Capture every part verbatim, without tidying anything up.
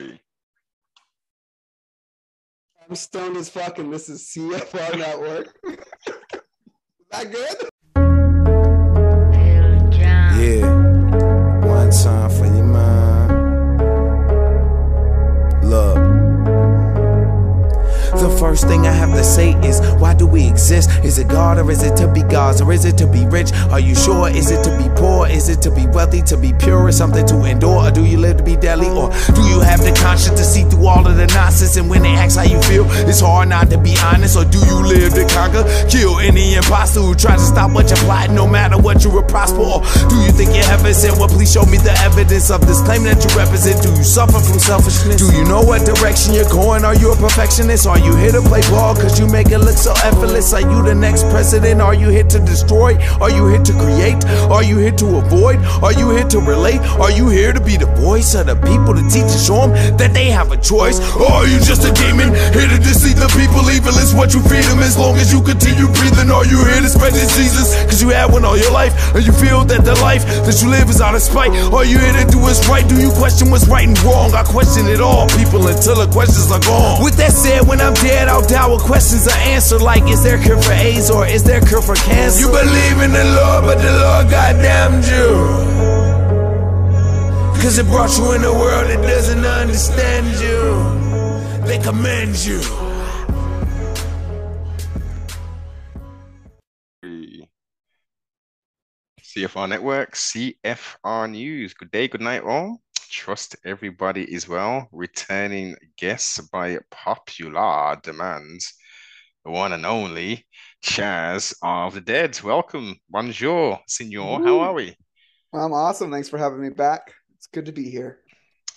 I'm stoned as fuck, and this is C F R Network. Is that good? Yeah. One time for your mind. Love. The first thing I have to say is, why do we exist? Is it God, or is it to be gods, or is it to be rich? Are you sure? Is it to be poor? Is it to be wealthy, to be pure, or something to endure? Or do you live to be deadly, or do you have the conscience to see through all of the nonsense? And when they ask how you feel, it's hard not to be honest. Or do you live to conquer, kill any imposter who tries to stop what you're plotting, no matter what you were prosper? Or do you think you're heaven sent? Well, please show me the evidence of this claim that you represent. Do you suffer from selfishness? Do you know what direction you're going? Are you a perfectionist? Are you here to play ball cause you make it look so effortless? Are you the next president? Are you here to destroy? Are you here to create? Are you here to avoid? Are you here to relate? Are you here to be the voice of the people, to teach and show them that they have a choice? Or are you just a demon here to deceive the people? Evil is what you feed them as long as you continue breathing. Are you here to spread this Jesus cause you had one all your life? Or you feel that the life that you live is out of spite? Are you here to do what's right? Do you question what's right and wrong? I question it all, people, until the questions are gone. With that said, when I I'm dead, I'll die with questions I answer, like, is there cure for AIDS, or is there cure for cancer? You believe in the Lord, but the Lord goddamned you, cause it brought you in a world that doesn't understand you. They commend you. C F R Network, C F R News. Good day, good night all. Trust everybody is well. Returning guests by popular demand, the one and only Chaz of the Dead. Welcome. Bonjour, senor. Ooh. How are we? I'm awesome. Thanks for having me back. It's good to be here.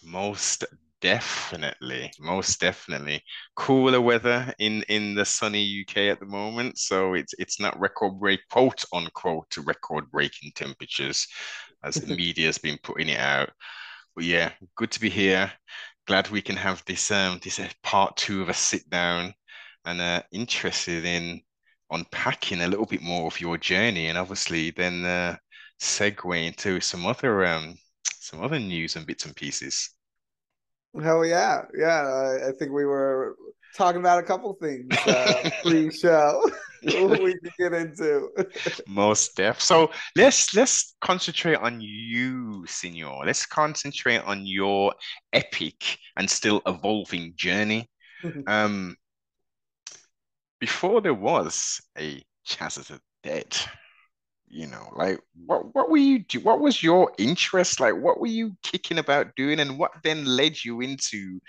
Most definitely. Most definitely. Cooler weather in, in the sunny U K at the moment. So it's it's not record break, quote unquote, record breaking temperatures as the media's been putting it out. But yeah, good to be here. Glad we can have this um this uh, part two of a sit down, and uh, interested in unpacking a little bit more of your journey, and obviously then uh, segue into some other um some other news and bits and pieces. Hell yeah, yeah! I, I think we were talking about a couple things uh, pre-show. We can get into most def. So let's let's concentrate on you, senor. Let's concentrate on your epic and still evolving journey. Um, before there was a Chaz of the Dead, you know, like what what were you do? What was your interest? Like, what were you kicking about doing, and what then led you into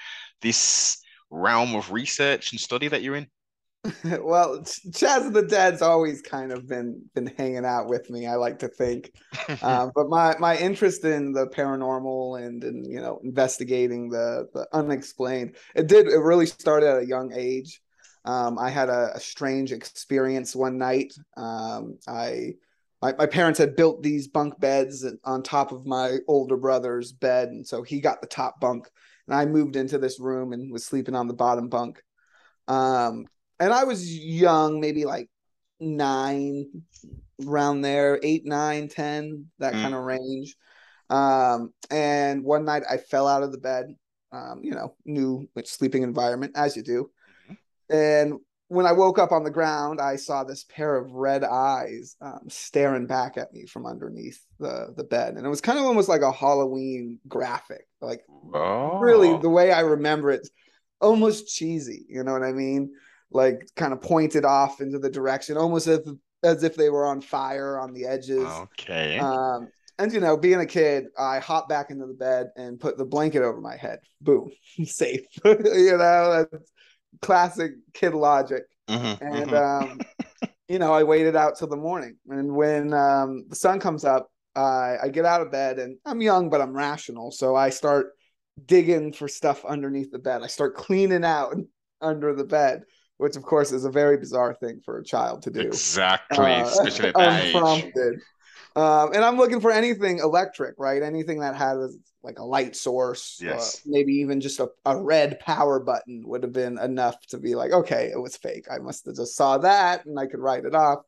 this realm of research and study that you're in? Well, Chaz of the Dead's always kind of been been hanging out with me, I like to think. uh, but my my interest in the paranormal and and you know, investigating the the unexplained, it did it really started at a young age. Um, I had a, a strange experience one night. Um, I my, my parents had built these bunk beds on top of my older brother's bed, and so he got the top bunk, and I moved into this room and was sleeping on the bottom bunk. Um, And I was young, maybe like nine, around there, eight, nine, ten, that mm. kind of range. Um, and one night I fell out of the bed, um, you know, new sleeping environment, as you do. Mm-hmm. And when I woke up on the ground, I saw this pair of red eyes um, staring back at me from underneath the, the bed. And it was kind of almost like a Halloween graphic. Like, oh. Really, the way I remember it, almost cheesy, you know what I mean? Like kind of pointed off into the direction, almost as, as if they were on fire on the edges. Okay. Um, and, you know, being a kid, I hopped back into the bed and put the blanket over my head. Boom. Safe. You know, that's classic kid logic. Mm-hmm, and, mm-hmm. um, you know, I waited out till the morning. And when um, the sun comes up, uh, I get out of bed, and I'm young, but I'm rational. So I start digging for stuff underneath the bed. I start cleaning out under the bed, which, of course, is a very bizarre thing for a child to do. Exactly. Uh, especially at that unprompted. Age. Um, and I'm looking for anything electric, right? Anything that has like a light source. Yes. Uh, maybe even just a, a red power button would have been enough to be like, okay, it was fake. I must have just saw that and I could write it off.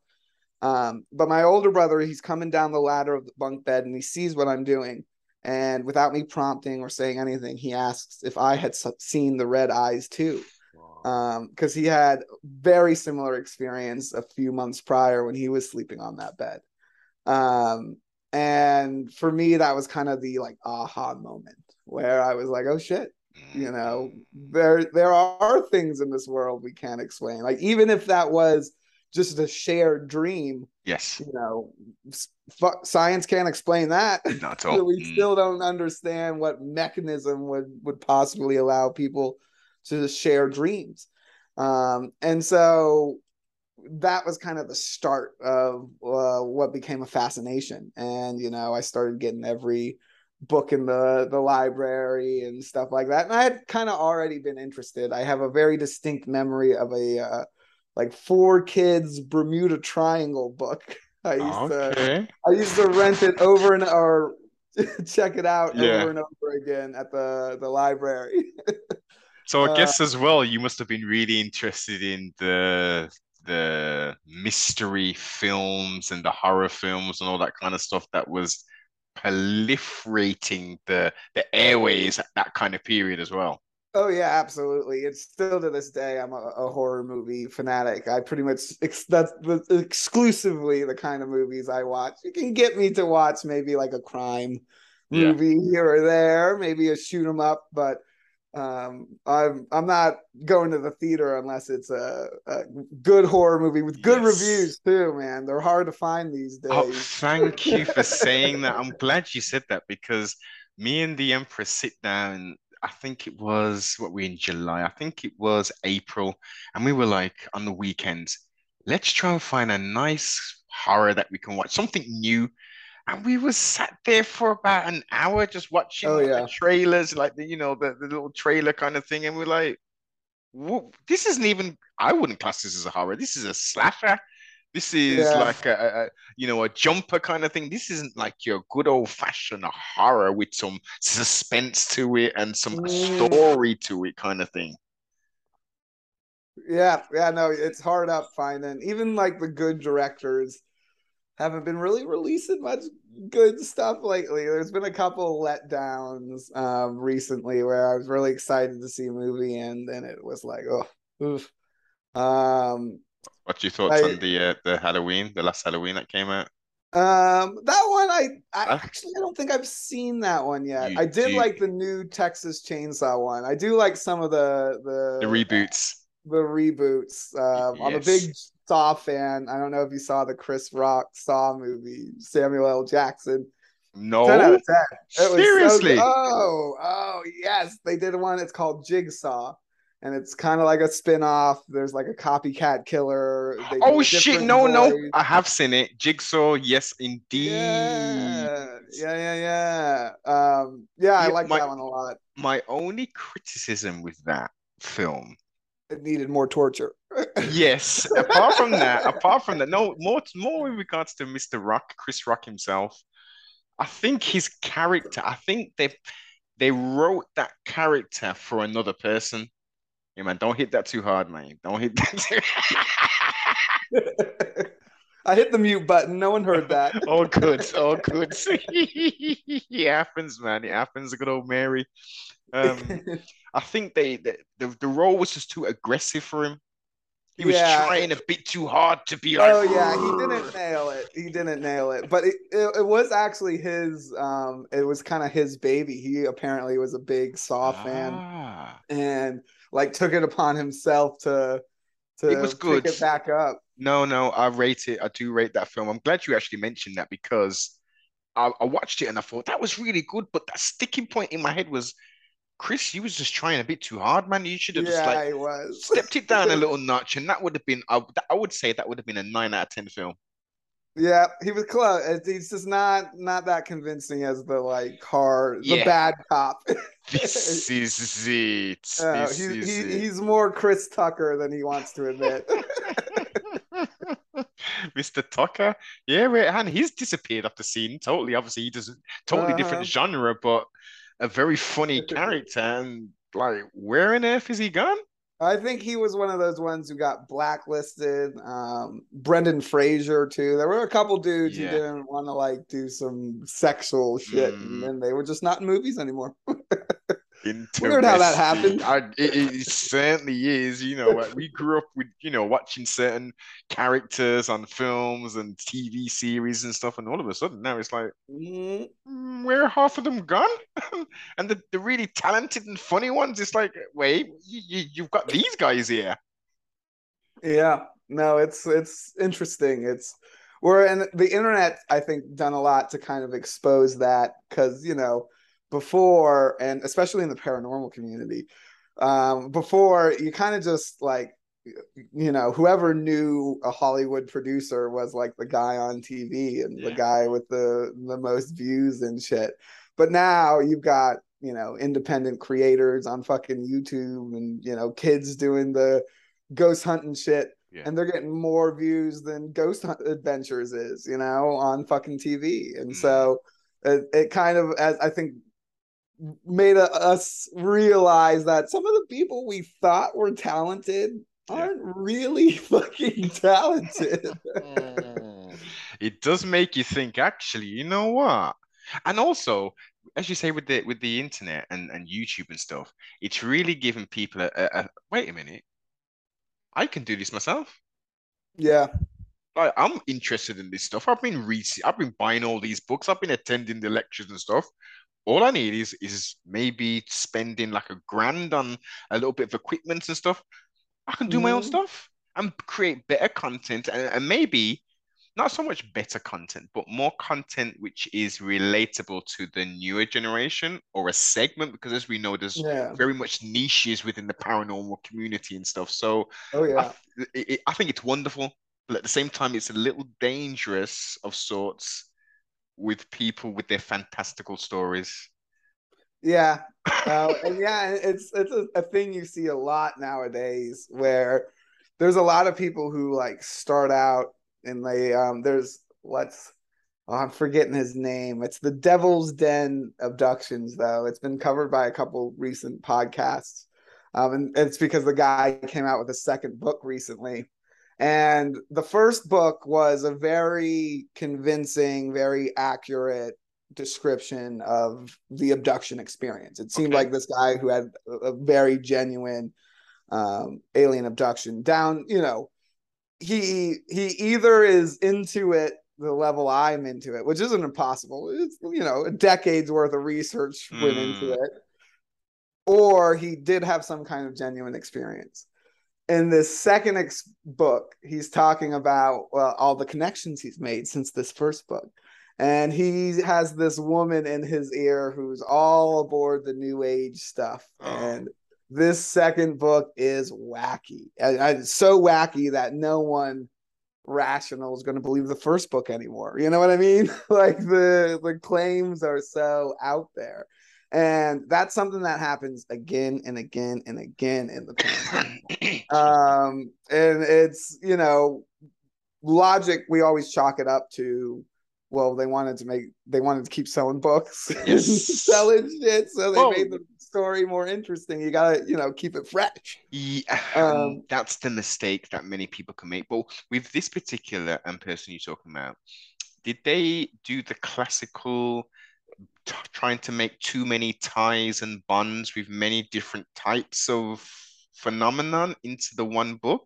Um, but my older brother, he's coming down the ladder of the bunk bed, and he sees what I'm doing. And without me prompting or saying anything, he asks if I had seen the red eyes too. Um, because he had very similar experience a few months prior when he was sleeping on that bed. Um, and for me, that was kind of the like aha moment where I was like, oh shit, you know, there, there are things in this world we can't explain. Like, even if that was just a shared dream. Yes. You know, science can't explain that. Not at all. We still don't understand what mechanism would, would possibly allow people to just share dreams. Um, and so that was kind of the start of uh, what became a fascination. And, you know, I started getting every book in the, the library and stuff like that. And I had kind of already been interested. I have a very distinct memory of a uh, like four kids Bermuda Triangle book. I used okay. to I used to rent it over and or check it out yeah. over and over again at the, the library. So I guess uh, as well, you must have been really interested in the the mystery films and the horror films and all that kind of stuff that was proliferating the the airways at that kind of period as well. Oh yeah, absolutely. It's still to this day, I'm a, a horror movie fanatic. I pretty much ex that's the, exclusively the kind of movies I watch. You can get me to watch maybe like a crime movie yeah. here or there, maybe a shoot 'em up, but. Um, I'm I'm not going to the theater unless it's a, a good horror movie with good yes. reviews too, man. They're hard to find these days. Oh, thank you for saying that. I'm glad you said that, because me and the Empress sit down. I think it was what we in July. I think it was April, and we were like on the weekends. Let's try and find a nice horror that we can watch, something new. And we were sat there for about an hour just watching oh, yeah. the trailers, like the, you know, the, the little trailer kind of thing. And we're like, whoa, this isn't even, I wouldn't class this as a horror. This is a slasher. This is yeah. like a, a, you know, a jumper kind of thing. This isn't like your good old fashioned horror with some suspense to it and some mm. story to it kind of thing. Yeah. Yeah. No, it's hard up finding even like the good directors. Haven't been really releasing much good stuff lately. There's been a couple letdowns um, recently where I was really excited to see a movie and then it was like, oh, oof. Um, What's your thoughts I, on the uh, the Halloween, the last Halloween that came out? Um, that one, I, I huh? actually I don't think I've seen that one yet. You I did do. like the new Texas Chainsaw one. I do like some of the the, the reboots. The reboots. Um, yes. I'm a big Saw fan. I don't know if you saw the Chris Rock Saw movie, Samuel L. Jackson. No. ten out of ten. It Seriously? Was so oh, oh, yes. They did one. It's called Jigsaw. And it's kind of like a spin-off. There's like a copycat killer. They oh, shit. No, no. I have seen it. Jigsaw. Yes, indeed. Yeah, yeah, yeah. Yeah, um, yeah, yeah I like that one a lot. My only criticism with that film, it needed more torture. Yes. Apart from that, apart from that, no, more, more in regards to Mister Rock, Chris Rock himself. I think his character, I think they they wrote that character for another person. Yeah, man, don't hit that too hard, man. Don't hit that too hard. I hit the mute button. No one heard that. All good. All good. It happens, man. It happens. Good old Mary. Um, I think they, they the, the role was just too aggressive for him. He was yeah. trying a bit too hard to be like, oh yeah, he didn't nail it. He didn't nail it. But it, it, it was actually his um it was kind of his baby. He apparently was a big Saw fan ah. and like took it upon himself to to it was good. pick it back up. No, no, I rate it. I do rate that film. I'm glad you actually mentioned that, because I, I watched it and I thought that was really good, but that sticking point in my head was, Chris, you was just trying a bit too hard, man. You should have yeah, just like I was. stepped it down a little notch, and that would have been, I, I would say that would have been a nine out of ten film. Yeah, he was close. He's just not not that convincing as the like car, yeah. the bad cop. This is it. Uh, this he, is he, it. He's more Chris Tucker than he wants to admit. Mister Tucker, yeah, and he's disappeared off the scene totally. Obviously, he doesn't totally uh-huh. different genre, but a very funny character, and like, where on earth is he gone? I think he was one of those ones who got blacklisted. Um, Brendan Fraser too. There were a couple dudes yeah. who didn't want to like do some sexual shit, mm. and then they were just not in movies anymore. Weird how that happened. I, it, it certainly is. You know, like we grew up with, you know, watching certain characters on films and T V series and stuff, and all of a sudden now it's like, mm, where are half of them gone? And the, the really talented and funny ones, it's like, wait, you, you, you've got these guys here. Yeah, no, it's it's interesting. It's we're and the internet, I think, done a lot to kind of expose that, because you know. Before, and especially in the paranormal community, um, before you kind of just like, you know, whoever knew a Hollywood producer was like the guy on T V and yeah. the guy with the, the most views and shit. But now you've got, you know, independent creators on fucking YouTube and, you know, kids doing the ghost hunting shit. Yeah. And they're getting more views than Ghost Adventures is, you know, on fucking T V. And mm. so it, it kind of, as I think, made a, us realize that some of the people we thought were talented aren't yeah. really fucking talented. It does make you think, actually, you know what? And also, as you say, with the with the internet and, and YouTube and stuff, it's really giving people a, a, a wait a minute, I can do this myself. Yeah. Like, I'm interested in this stuff. I've been re- I've been buying all these books. I've been attending the lectures and stuff. All I need is is maybe spending like a grand on a little bit of equipment and stuff. I can do mm. my own stuff and create better content, and, and maybe not so much better content, but more content which is relatable to the newer generation or a segment, because as we know, there's yeah. very much niches within the paranormal community and stuff. So oh, yeah. I, th- it, I think it's wonderful, but at the same time, it's a little dangerous of sorts with people with their fantastical stories. Yeah. Uh, and yeah, it's it's a, a thing you see a lot nowadays, where there's a lot of people who like start out and they um there's what's oh, I'm forgetting his name. It's the Devil's Den abductions, though. It's been covered by a couple recent podcasts. Um and it's because the guy came out with a second book recently. And the first book was a very convincing, very accurate description of the abduction experience. It seemed okay. like this guy who had a very genuine um, alien abduction down, you know, he he either is into it the level I'm into it, which isn't impossible. It's, you know, a decade's worth of research mm. went into it. Or he did have some kind of genuine experience. In this second ex- book, he's talking about uh, all the connections he's made since this first book. And he has this woman in his ear who's all aboard the new age stuff. Oh. And this second book is wacky. I, I, it's so wacky that no one rational is going to believe the first book anymore. You know what I mean? Like the, the claims are so out there. And that's something that happens again and again and again in the paranormal. Um, and it's, you know, logic, we always chalk it up to, well, they wanted to make, they wanted to keep selling books, yes. selling shit. So they oh. made the story more interesting. You got to, you know, keep it fresh. Yeah, um, that's the mistake that many people can make. But with this particular um, person you're talking about, did they do the classical... T- trying to make too many ties and bonds with many different types of phenomenon into the one book?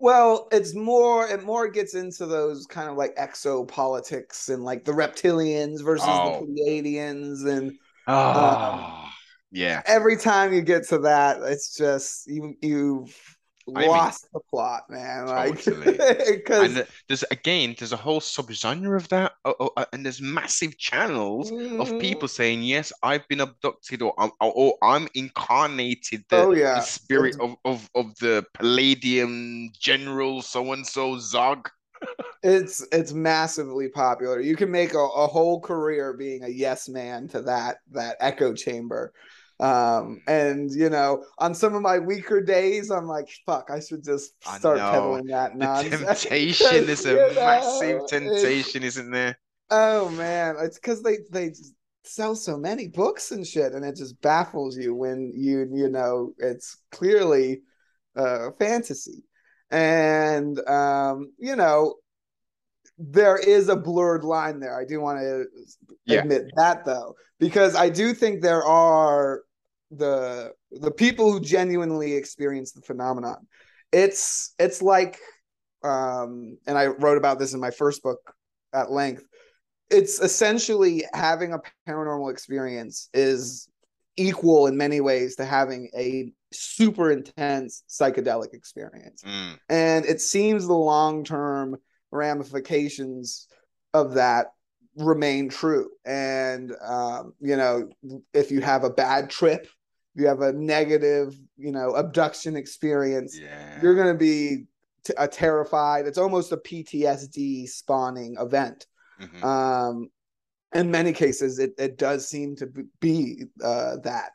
Well, it's more, it more gets into those kind of like exopolitics and like the reptilians versus oh. the Pleiadians. And oh. uh, yeah, every time you get to that, it's just, you, you've lost I mean, the plot, man. Like, because totally. there's again, there's a whole subgenre of that, oh, oh, oh, and there's massive channels mm-hmm. of people saying, "Yes, I've been abducted," or "or, or I'm incarnated the, oh, yeah. the spirit of, of of the Palladium general, so and so Zog." It's it's massively popular. You can make a, a whole career being a yes man to that that echo chamber. Um, and you know, on some of my weaker days, I'm like, fuck, I should just start peddling that nonsense. The temptation is a know, massive temptation, isn't there? Oh man, it's because they, they sell so many books and shit, and it just baffles you when you you know it's clearly uh fantasy. And um you know, there is a blurred line there. I do want to yeah. admit that, though, because I do think there are the the people who genuinely experience the phenomenon. It's it's like um and I wrote about this in my first book at length. It's essentially having a paranormal experience is equal in many ways to having a super intense psychedelic experience. Mm. And it seems the long-term ramifications of that remain true. And, um, you know, if you have a bad trip, you have a negative, you know, abduction experience, yeah. you're going to be t- a terrified. It's almost a P T S D spawning event. Mm-hmm. Um, in many cases, it, it does seem to be uh, that.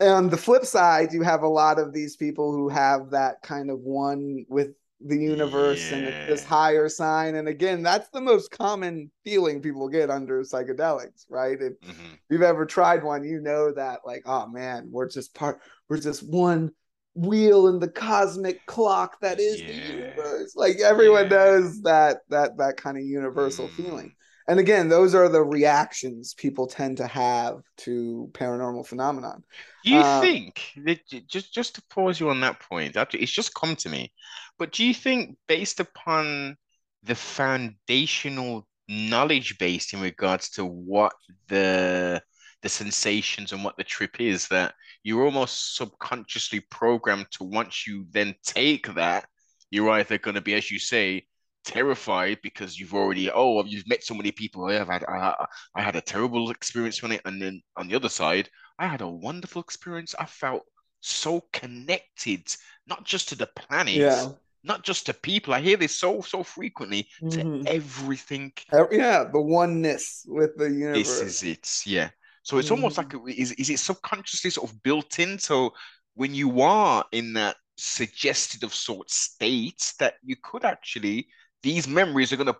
And on the flip side, you have a lot of these people who have that kind of one with the universe yeah. and this higher sign. And again, that's the most common feeling people get under psychedelics, right? If mm-hmm. you've ever tried one, you know that, like, oh man, we're just part, we're just one wheel in the cosmic clock that is yeah. the universe. Like everyone yeah. knows that that that kind of universal mm. feeling. And again, those are the reactions people tend to have to paranormal phenomenon. Do you um, think that, just just to pause you on that point, it's just come to me, but do you think, based upon the foundational knowledge base in regards to what the the sensations and what the trip is, that you're almost subconsciously programmed to, once you then take that, you're either going to be, as you say, terrified because you've already, oh, you've met so many people. I have had, I, I had a terrible experience on it. And then on the other side, I had a wonderful experience. I felt so connected, not just to the planet, yeah. not just to people. I hear this so, so frequently, mm-hmm. to everything. Yeah, the oneness with the universe. This is it, yeah. So it's almost like, is, is it subconsciously sort of built in? So when you are in that suggested of sort state, that you could actually, these memories are going to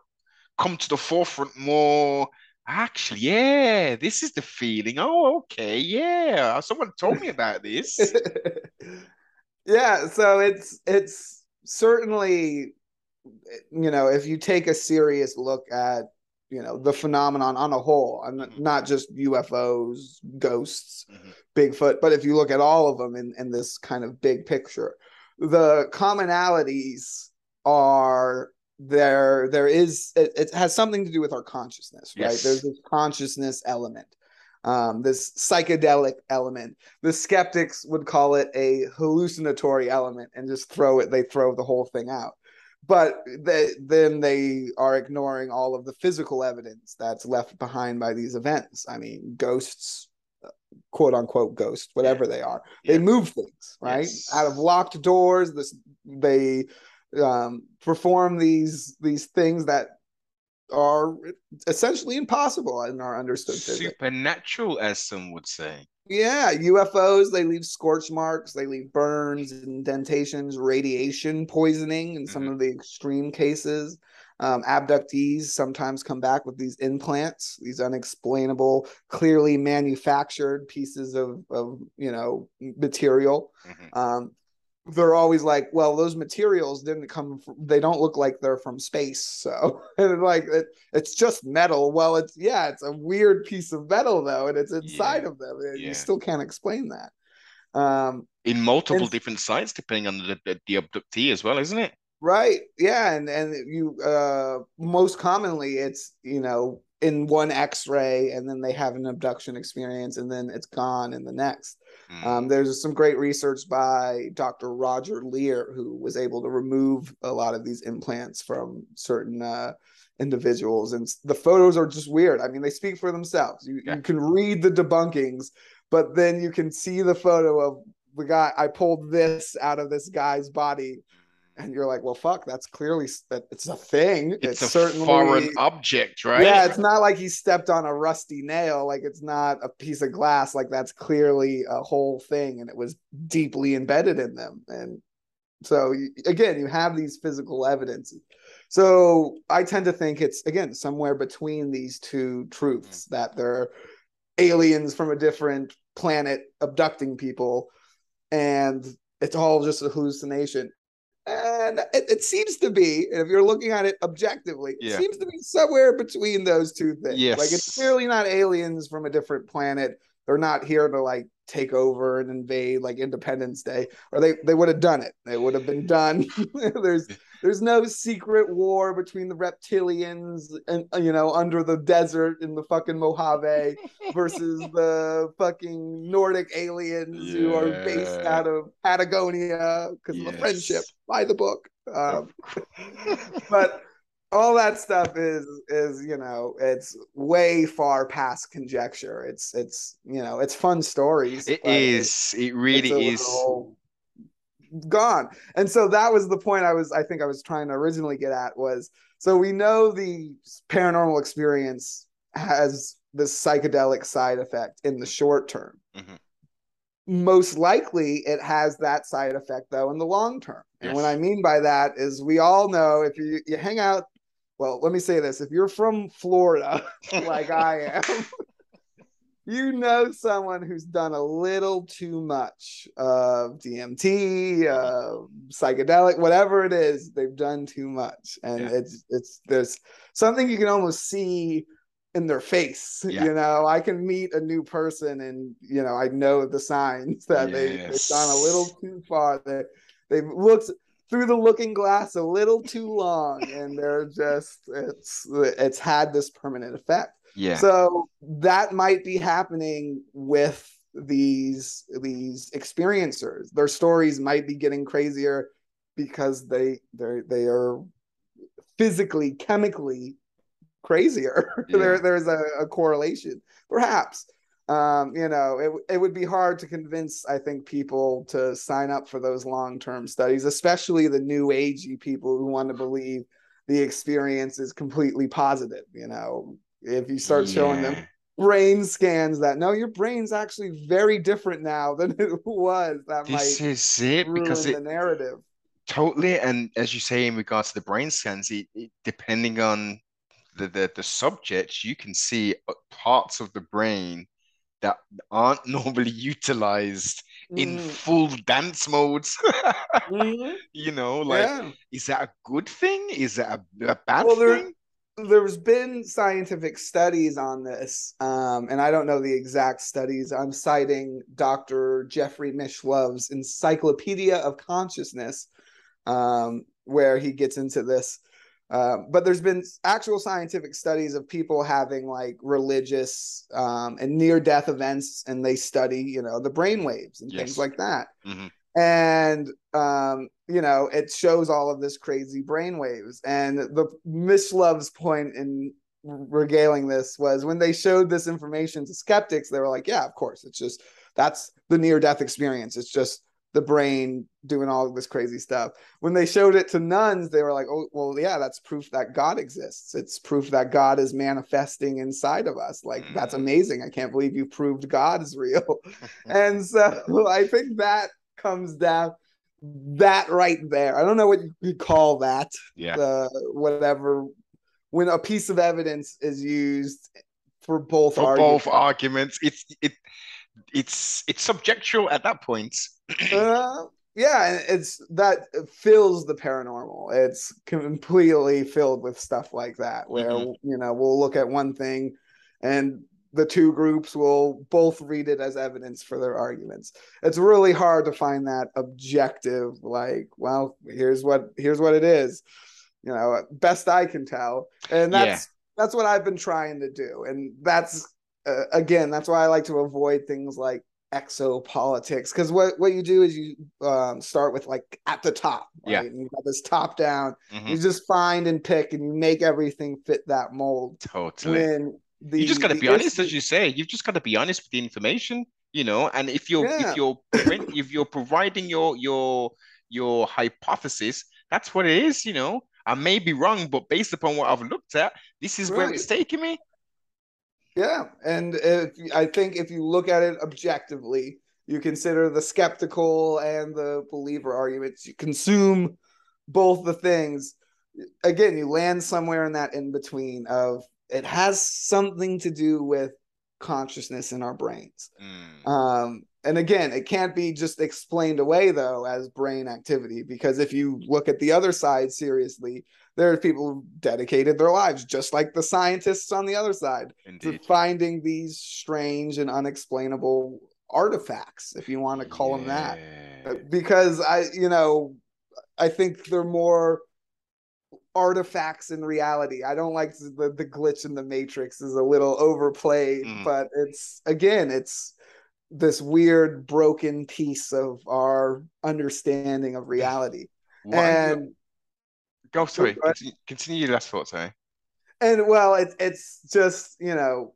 come to the forefront more, actually, yeah, this is the feeling. Oh, okay, yeah, someone told me about this. Yeah, so it's it's certainly, you know, if you take a serious look at, you know, the phenomenon on a whole, and not just U F Os, ghosts, mm-hmm. Bigfoot, but if you look at all of them in, in this kind of big picture, the commonalities are there. There is, it, it has something to do with our consciousness, yes. right? There's this consciousness element, um, this psychedelic element. The skeptics would call it a hallucinatory element and just throw it, they throw the whole thing out. But they, then they are ignoring all of the physical evidence that's left behind by these events. I mean, ghosts, quote unquote ghosts, whatever yeah. they are, yeah. they move things, right? Yes. Out of locked doors, this, they um, perform these these things that are essentially impossible in our understood physics. Supernatural, as some would say. Yeah, U F Os, they leave scorch marks, they leave burns, indentations, radiation poisoning in some mm-hmm. of the extreme cases. Um, abductees sometimes come back with these implants, these unexplainable, clearly manufactured pieces of, of you know, material. Mm-hmm. Um, they're always like, well, those materials didn't come from, they don't look like they're from space. So and like, it, it's just metal. Well, it's, yeah, it's a weird piece of metal though. And it's inside yeah. of them. And yeah. you still can't explain that. Um, in multiple and, different sites, depending on the, the, the abductee as well, isn't it? Right. Yeah. And, and you, uh, most commonly it's, you know, in one x-ray, and then they have an abduction experience, and then it's gone in the next. Mm. Um, there's some great research by Doctor Roger Lear, who was able to remove a lot of these implants from certain uh, individuals. And the photos are just weird. I mean, they speak for themselves. You, yeah. you can read the debunkings, but then you can see the photo of the guy, I pulled this out of this guy's body. And you're like, well, fuck, that's clearly, that it's a thing. It's, it's a certainly, foreign object, right? Yeah, it's not like he stepped on a rusty nail. Like, it's not a piece of glass. Like, that's clearly a whole thing. And it was deeply embedded in them. And so, you, again, you have these physical evidences. So I tend to think it's, again, somewhere between these two truths, that they're aliens from a different planet abducting people, and it's all just a hallucination. And it, it seems to be, if you're looking at it objectively, yeah. it seems to be somewhere between those two things. Yes. Like, it's clearly not aliens from a different planet. They're not here to, like, take over and invade, like Independence Day, or they, they would have done it. They would have been done. There's there's no secret war between the reptilians and, you know, under the desert in the fucking Mojave versus the fucking Nordic aliens yeah. who are based out of Patagonia because yes. of the friendship by the book. Um, but all that stuff is is you know, it's way far past conjecture. It's it's you know, it's fun stories. It is. It really is gone. And so that was the point I was I think I was trying to originally get at, was so we know the paranormal experience has this psychedelic side effect in the short term. Mm-hmm. Most likely it has that side effect though in the long term. Yes. And what I mean by that is, we all know if you, you hang out. Well, let me say this. If you're from Florida, like I am, you know someone who's done a little too much of D M T, uh, psychedelic, whatever it is, they've done too much. And yeah. it's, it's, there's something you can almost see in their face. Yeah. You know, I can meet a new person and, you know, I know the signs that yes. they, they've gone a little too far. That they've looked through the looking glass a little too long, and they're just, it's it's had this permanent effect. Yeah. So that might be happening with these these experiencers. Their stories might be getting crazier because they they they are physically, chemically crazier. Yeah. there there's a, a correlation, perhaps. Um, you know, it it would be hard to convince, I think, people to sign up for those long-term studies, especially the new agey people who want to believe the experience is completely positive. You know, if you start yeah. showing them brain scans that, no, your brain's actually very different now than it was, that this might is it, ruin because it, the narrative. Totally. And as you say, in regards to the brain scans, it, it, depending on the, the, the subjects, you can see parts of the brain that aren't normally utilized mm. in full dance modes. mm-hmm. You know, like, yeah. is that a good thing? Is that a, a bad well, there, thing? There's been scientific studies on this, um, and I don't know the exact studies. I'm citing Doctor Jeffrey Mishlove's Encyclopedia of Consciousness, um, where he gets into this. Uh, but there's been actual scientific studies of people having like religious um, and near-death events, and they study, you know, the brain waves and yes. things like that. Mm-hmm. And, um, you know, it shows all of this crazy brain waves. And the Mishlove's point in regaling this was, when they showed this information to skeptics, they were like, yeah, of course. It's just, that's the near-death experience. It's just the brain doing all of this crazy stuff. When they showed it to nuns, they were like, oh, well, yeah, that's proof that God exists. It's proof that God is manifesting inside of us. Like, that's amazing. I can't believe you proved God is real. And so I think that comes down, that right there. I don't know what you call that. Yeah. Uh, whatever. When a piece of evidence is used for both, for arguments. both arguments, it's, it, it's, it's subjectual at that point. uh, yeah, it's that it fills the paranormal. It's completely filled with stuff like that, where mm-hmm. you know, we'll look at one thing, and the two groups will both read it as evidence for their arguments. It's really hard to find that objective, like, well, here's what here's what it is. You know, best I can tell, and that's yeah. that's what I've been trying to do, and that's uh, again, that's why I like to avoid things like exopolitics, because what what you do is you um start with, like, at the top, right? Yeah, and you got this top down. Mm-hmm. You just find and pick, and you make everything fit that mold. Totally. When the, you just got to be honest, as you say. You've just got to be honest with the information, you know. And if you're yeah. if you're if you're providing your your your hypothesis, that's what it is, you know. I may be wrong, but based upon what I've looked at, this is right. where it's taking me. Yeah, and if, I think if you look at it objectively, you consider the skeptical and the believer arguments, you consume both the things. Again, you land somewhere in that in-between of, it has something to do with consciousness in our brains. Mm. Um, and again, it can't be just explained away, though, as brain activity, because if you look at the other side seriously, there are people who dedicated their lives, just like the scientists on the other side, Indeed. to finding these strange and unexplainable artifacts, if you want to call yeah. them that. Because I, you know, I think they're more artifacts in reality. I don't like the, the glitch in the Matrix is a little overplayed, mm. but it's, again, it's this weird broken piece of our understanding of reality. What? And go through it. Continue, continue your last thoughts, eh? And well, it, it's just, you know,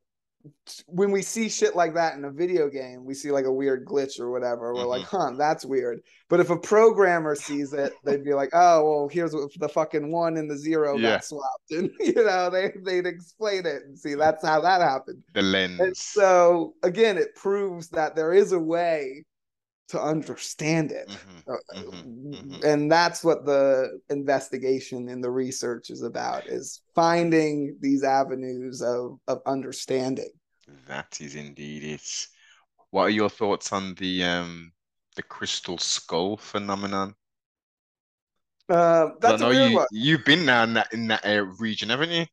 when we see shit like that in a video game, we see like a weird glitch or whatever. We're mm-hmm. like, huh, that's weird. But if a programmer sees it, they'd be like, oh, well, here's what the fucking one and the zero yeah. got swapped. And, you know, they, they'd explain it and see that's how that happened. The lens. And so, again, it proves that there is a way to understand it. Mm-hmm. Uh, mm-hmm. And that's what the investigation and the research is about, is finding these avenues of, of understanding. That is indeed it. What are your thoughts on the um the crystal skull phenomenon? Uh, that's a weird one. You've been now in that, in that uh, region, haven't you?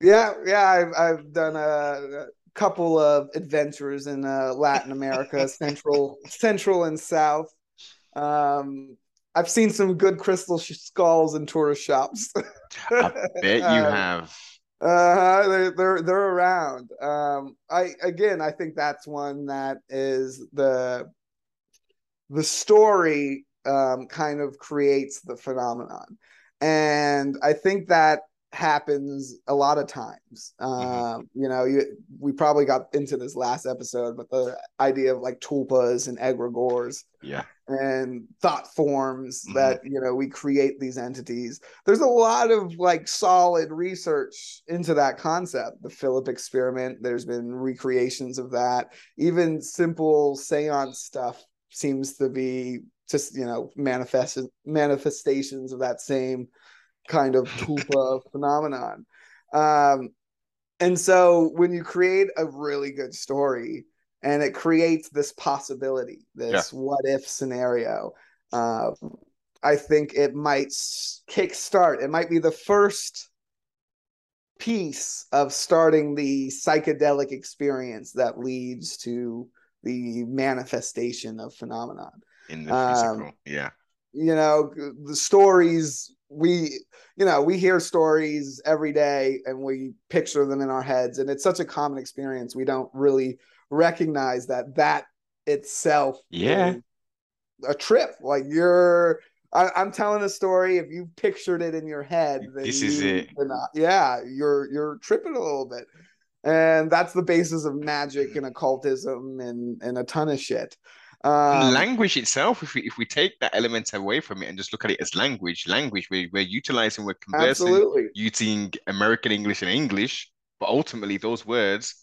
Yeah, yeah, I've, I've done a... a couple of adventures in uh, Latin America, Central, Central and South. Um, I've seen some good crystal skulls in tourist shops. I bet you uh, have. Uh, they're, they're they're around. Um, I again, I think that's one that is the the story um, kind of creates the phenomenon, and I think that happens a lot of times. Um mm-hmm. You know, you, we probably got into this last episode, but the idea of like tulpas and egregores yeah and thought forms mm-hmm. that, you know, we create these entities. There's a lot of like solid research into that concept. The Philip experiment, there's been recreations of that. Even simple seance stuff seems to be just, you know, manifest manifestations of that same kind of tulpa phenomenon. Um, and so when you create a really good story and it creates this possibility, this yeah. what if scenario, uh, I think it might kickstart. It might be the first piece of starting the psychedelic experience that leads to the manifestation of phenomenon. In the physical, um, yeah. You know, the stories... We, you know, we hear stories every day and we picture them in our heads. And it's such a common experience. We don't really recognize that that itself yeah. is a trip. Like you're, I, I'm telling a story. If you pictured it in your head, then this you, is it. You're not, yeah, you're you're tripping a little bit. And that's the basis of magic and occultism and, and a ton of shit. Um, language itself, if we if we take that element away from it and just look at it as language, language, we're, we're utilizing, we're conversing, absolutely. using American English and English, but ultimately those words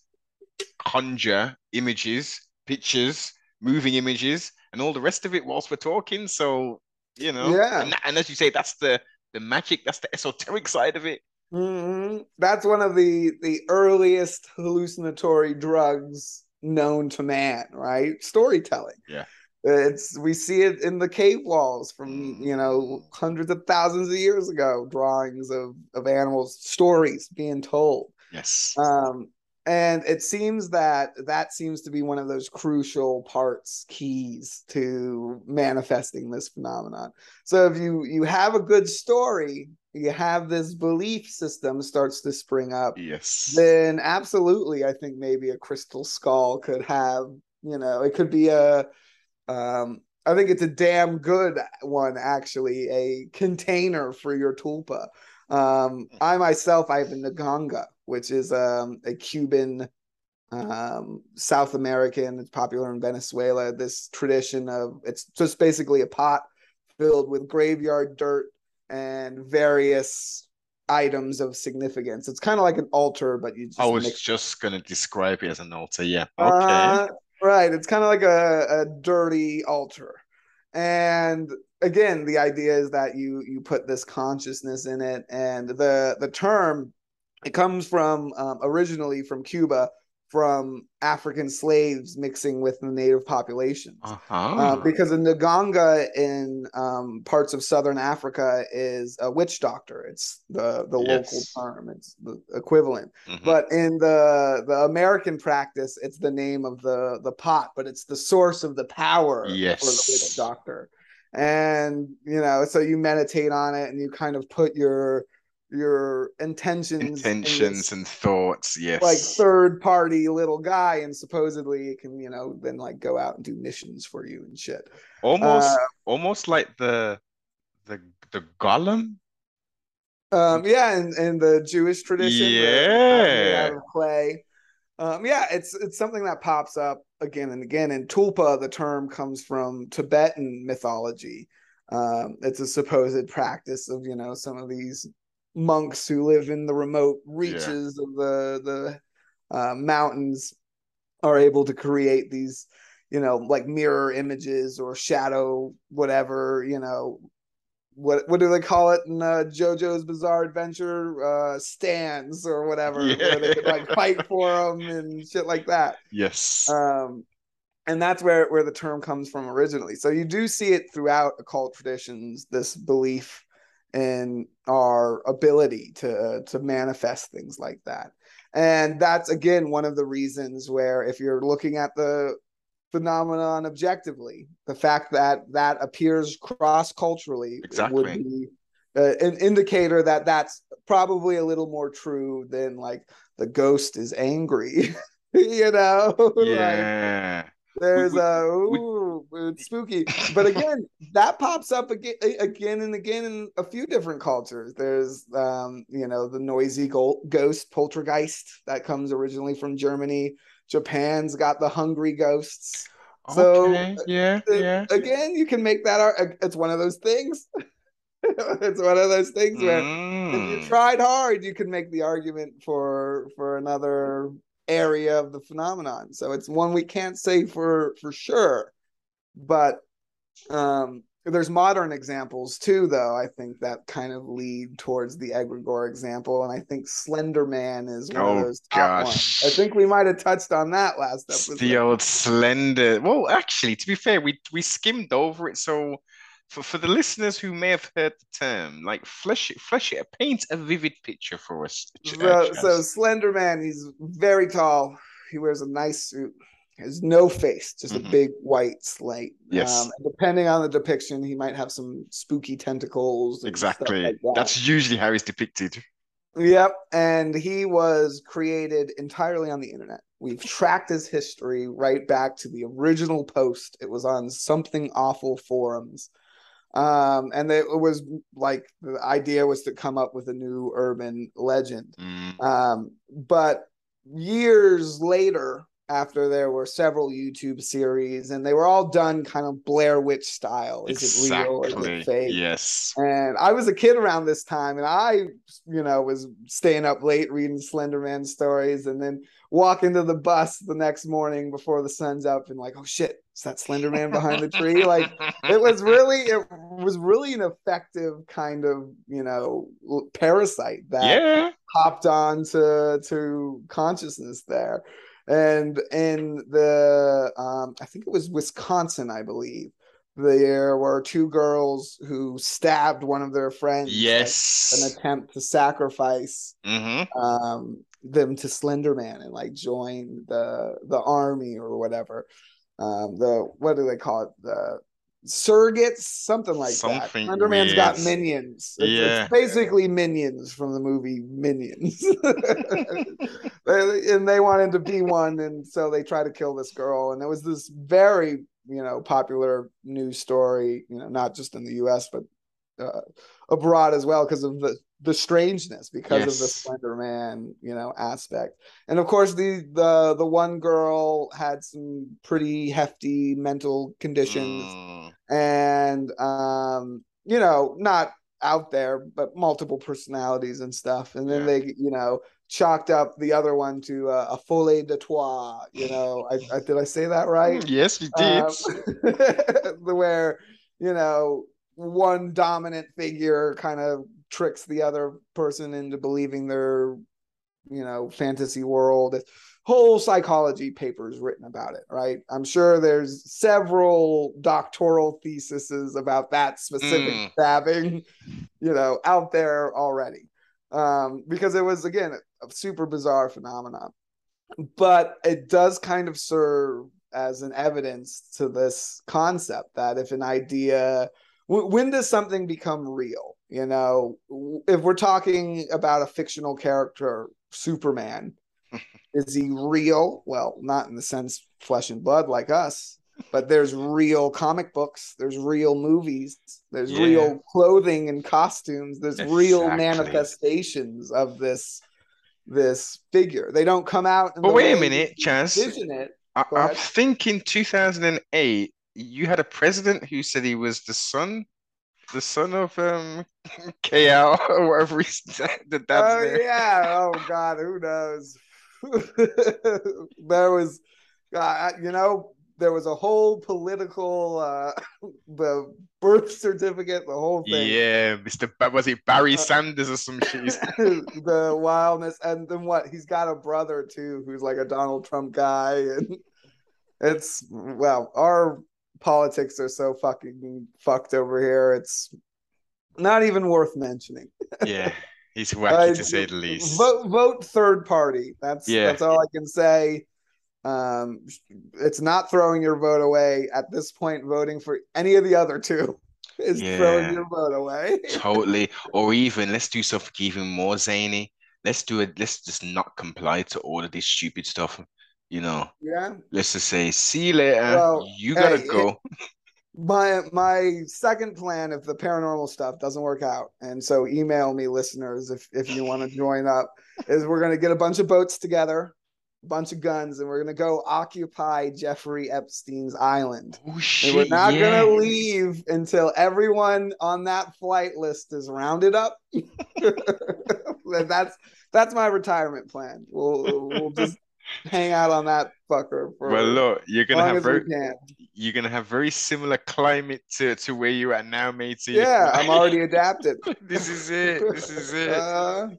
conjure images, pictures, moving images, and all the rest of it whilst we're talking. So, you know, yeah. and, and as you say, that's the, the magic, that's the esoteric side of it. Mm-hmm. That's one of the the earliest hallucinatory drugs known to man, right? Storytelling. Yeah, it's we see it in the cave walls from mm. you know hundreds of thousands of years ago. Drawings of of animals, stories being told. Yes, um, and it seems that that seems to be one of those crucial parts, keys to manifesting this phenomenon. So if you you have a good story, you have this belief system starts to spring up. Yes. Then absolutely, I think maybe a crystal skull could have, you know, it could be a, um, I think it's a damn good one, actually, a container for your tulpa. Um, I myself, I have a Naganga, which is um, a Cuban, um, South American, it's popular in Venezuela, this tradition of, it's just basically a pot filled with graveyard dirt and various items of significance. It's kind of like an altar, but you just I was just going to describe it as an altar, yeah. Okay. Uh, right, it's kind of like a, a dirty altar. And again, the idea is that you you put this consciousness in it, and the, the term, it comes from um, originally from Cuba, from African slaves mixing with the native populations. Uh-huh. Uh, because the Naganga in um, parts of southern Africa is a witch doctor. It's the, the yes. local term. It's the equivalent. Mm-hmm. But in the, the American practice, it's the name of the, the pot, but it's the source of the power yes. for the witch doctor. And, you know, so you meditate on it and you kind of put your... your intentions intentions and thoughts yes like third party little guy, and supposedly it can, you know, then like go out and do missions for you and shit, almost uh, almost like the the the golem um yeah and and the Jewish tradition, yeah, out of clay. Um yeah, it's it's something that pops up again and again. And tulpa, the term, comes from Tibetan mythology. Um it's a supposed practice of, you know, some of these monks who live in the remote reaches yeah. of the the uh, mountains are able to create these, you know, like mirror images or shadow, whatever, you know, what what do they call it in uh, JoJo's Bizarre Adventure, uh, stands or whatever, yeah. where they could like fight for them and shit like that. Yes. Um, and that's where where the term comes from originally. So you do see it throughout occult traditions, this belief and our ability to to manifest things like that. And that's again one of the reasons where, if you're looking at the phenomenon objectively, the fact that that appears cross-culturally exactly. would be uh, an indicator that that's probably a little more true than like the ghost is angry. You know, yeah. Like, there's we, a ooh, we, it's spooky, but again, that pops up again, again and again in a few different cultures. There's, um, you know, the noisy ghost, poltergeist, that comes originally from Germany. Japan's got the hungry ghosts. Okay, so yeah, uh, yeah. Again, you can make that art. It's one of those things. It's one of those things where mm. if you tried hard, you can make the argument for for another area of the phenomenon. So it's one we can't say for for sure, but um there's modern examples too, though, I think, that kind of lead towards the egregore example. And I think Slender Man is one oh, of those top gosh. ones. I think we might have touched on that last episode. The old Slender. Well, actually, to be fair, we we skimmed over it. So for for the listeners who may have heard the term, like flesh it, flesh it, paint a vivid picture for us. So, so Slender Man, he's very tall. He wears a nice suit. He has no face, just mm-hmm. a big white slate. Yes. Um, depending on the depiction, he might have some spooky tentacles. Exactly. Like that. That's usually how he's depicted. Yep. And he was created entirely on the internet. We've tracked his history right back to the original post. It was on Something Awful forums. Um, and it was like the idea was to come up with a new urban legend. Mm. Um, but years later, after there were several YouTube series, and they were all done kind of Blair Witch style. Is exactly. it real or is it fake? Yes. And I was a kid around this time, and I, you know, was staying up late reading Slender Man stories, and then walk into the bus the next morning before the sun's up, and like, oh shit, is that Slender Man behind the tree? Like, it was really, it was really an effective kind of, you know, parasite that yeah. popped on to to consciousness there. And in the, um, I think it was Wisconsin, I believe, there were two girls who stabbed one of their friends. Yes. Like, an attempt to sacrifice mm-hmm. um, them to Slender Man and like join the the army or whatever. Um, the, what do they call it? The surrogates? Something like Something that. Slender Man's got minions. It's, yeah. it's basically minions from the movie Minions. And they wanted to be one, and so they tried to kill this girl. And there was this very, you know, popular news story, you know, not just in the U S, but uh, abroad as well, because of the, the strangeness, because yes. of the Slender Man, you know, aspect. And of course, the, the, the one girl had some pretty hefty mental conditions mm. and, um, you know, not out there, but multiple personalities and stuff. And then yeah. they, you know, chalked up the other one to uh, a folie de trois, you know. I, I did I say that right? Yes, you did. Um, where, you know, one dominant figure kind of tricks the other person into believing their, you know, fantasy world. whole psychology papers written about it, right? I'm sure there's several doctoral theses about that specific mm. stabbing, you know, out there already. Um, because it was, again, a super bizarre phenomenon. But it does kind of serve as an evidence to this concept that if an idea, w- when does something become real? You know, if we're talking about a fictional character, Superman, is he real? Well, not in the sense flesh and blood like us, but there's real comic books, there's real movies, there's yeah. real clothing and costumes, there's exactly. real manifestations of this this figure. They don't come out. But wait a minute, Chaz. I- I'm thinking two thousand eight. You had a president who said he was the son. The son of um, K L or whatever he's the dad's Oh there. yeah! Oh God, who knows? There was, uh, you know, there was a whole political, uh, the birth certificate, the whole thing. Yeah, Mister Ba- was it Barry Sanders or some shit? The wildness, and then what? He's got a brother too, who's like a Donald Trump guy, and it's well, our. Politics are so fucking fucked over here. It's not even worth mentioning. Yeah, he's wacky uh, to say the least. Vote, vote third party. That's yeah. that's all I can say. Um, it's not throwing your vote away at this point. Voting for any of the other two is yeah. throwing your vote away. Totally. Or even let's do something even more zany. Let's do it. Let's just not comply to all of this stupid stuff. You know, yeah. Let's just say, see you later. Well, you gotta hey, go. It, my my second plan, if the paranormal stuff doesn't work out, and so email me, listeners, if if you want to join up, is we're gonna get a bunch of boats together, a bunch of guns, and we're gonna go occupy Jeffrey Epstein's island. Oh, shit, and we're not yes. gonna leave until everyone on that flight list is rounded up. That's that's my retirement plan. We'll we'll just. Hang out on that fucker. For well, look, you're gonna have very, we you're gonna have very similar climate to, to where you are now, matey. Yeah, I'm already adapted. This is it. This is it. Uh,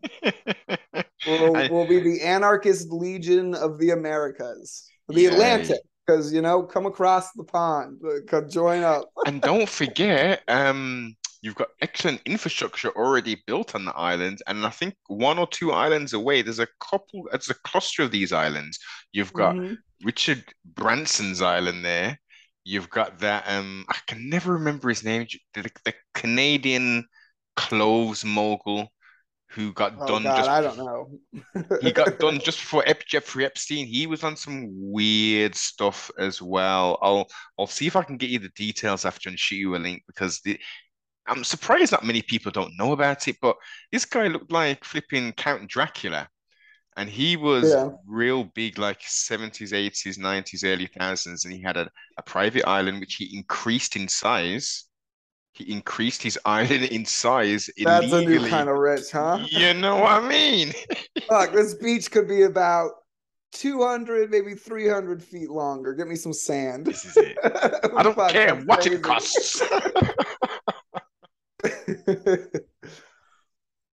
we'll, I, we'll be the anarchist legion of the Americas, the yeah. Atlantic, because you know, come across the pond, come join up. And don't forget, um, you've got excellent infrastructure already built on the island. And I think one or two islands away, there's a couple, it's a cluster of these islands. You've got mm-hmm. Richard Branson's island there. You've got that, um, I can never remember his name, the, the Canadian cloves mogul who got oh, done. God, just, I don't know. He got done just before Ep- Jeffrey Epstein. He was on some weird stuff as well. I'll, I'll see if I can get you the details after and shoot you a link because the, I'm surprised not many people don't know about it, but this guy looked like flipping Count Dracula, and he was yeah. real big, like seventies, eighties, nineties, early thousands, and he had a, a private island, which he increased in size. He increased his island in size illegally. That's a new kind of rich, huh? You know what I mean? Look, this beach could be about two hundred, maybe three hundred feet longer. Get me some sand. This is it. I don't care what crazy. It costs.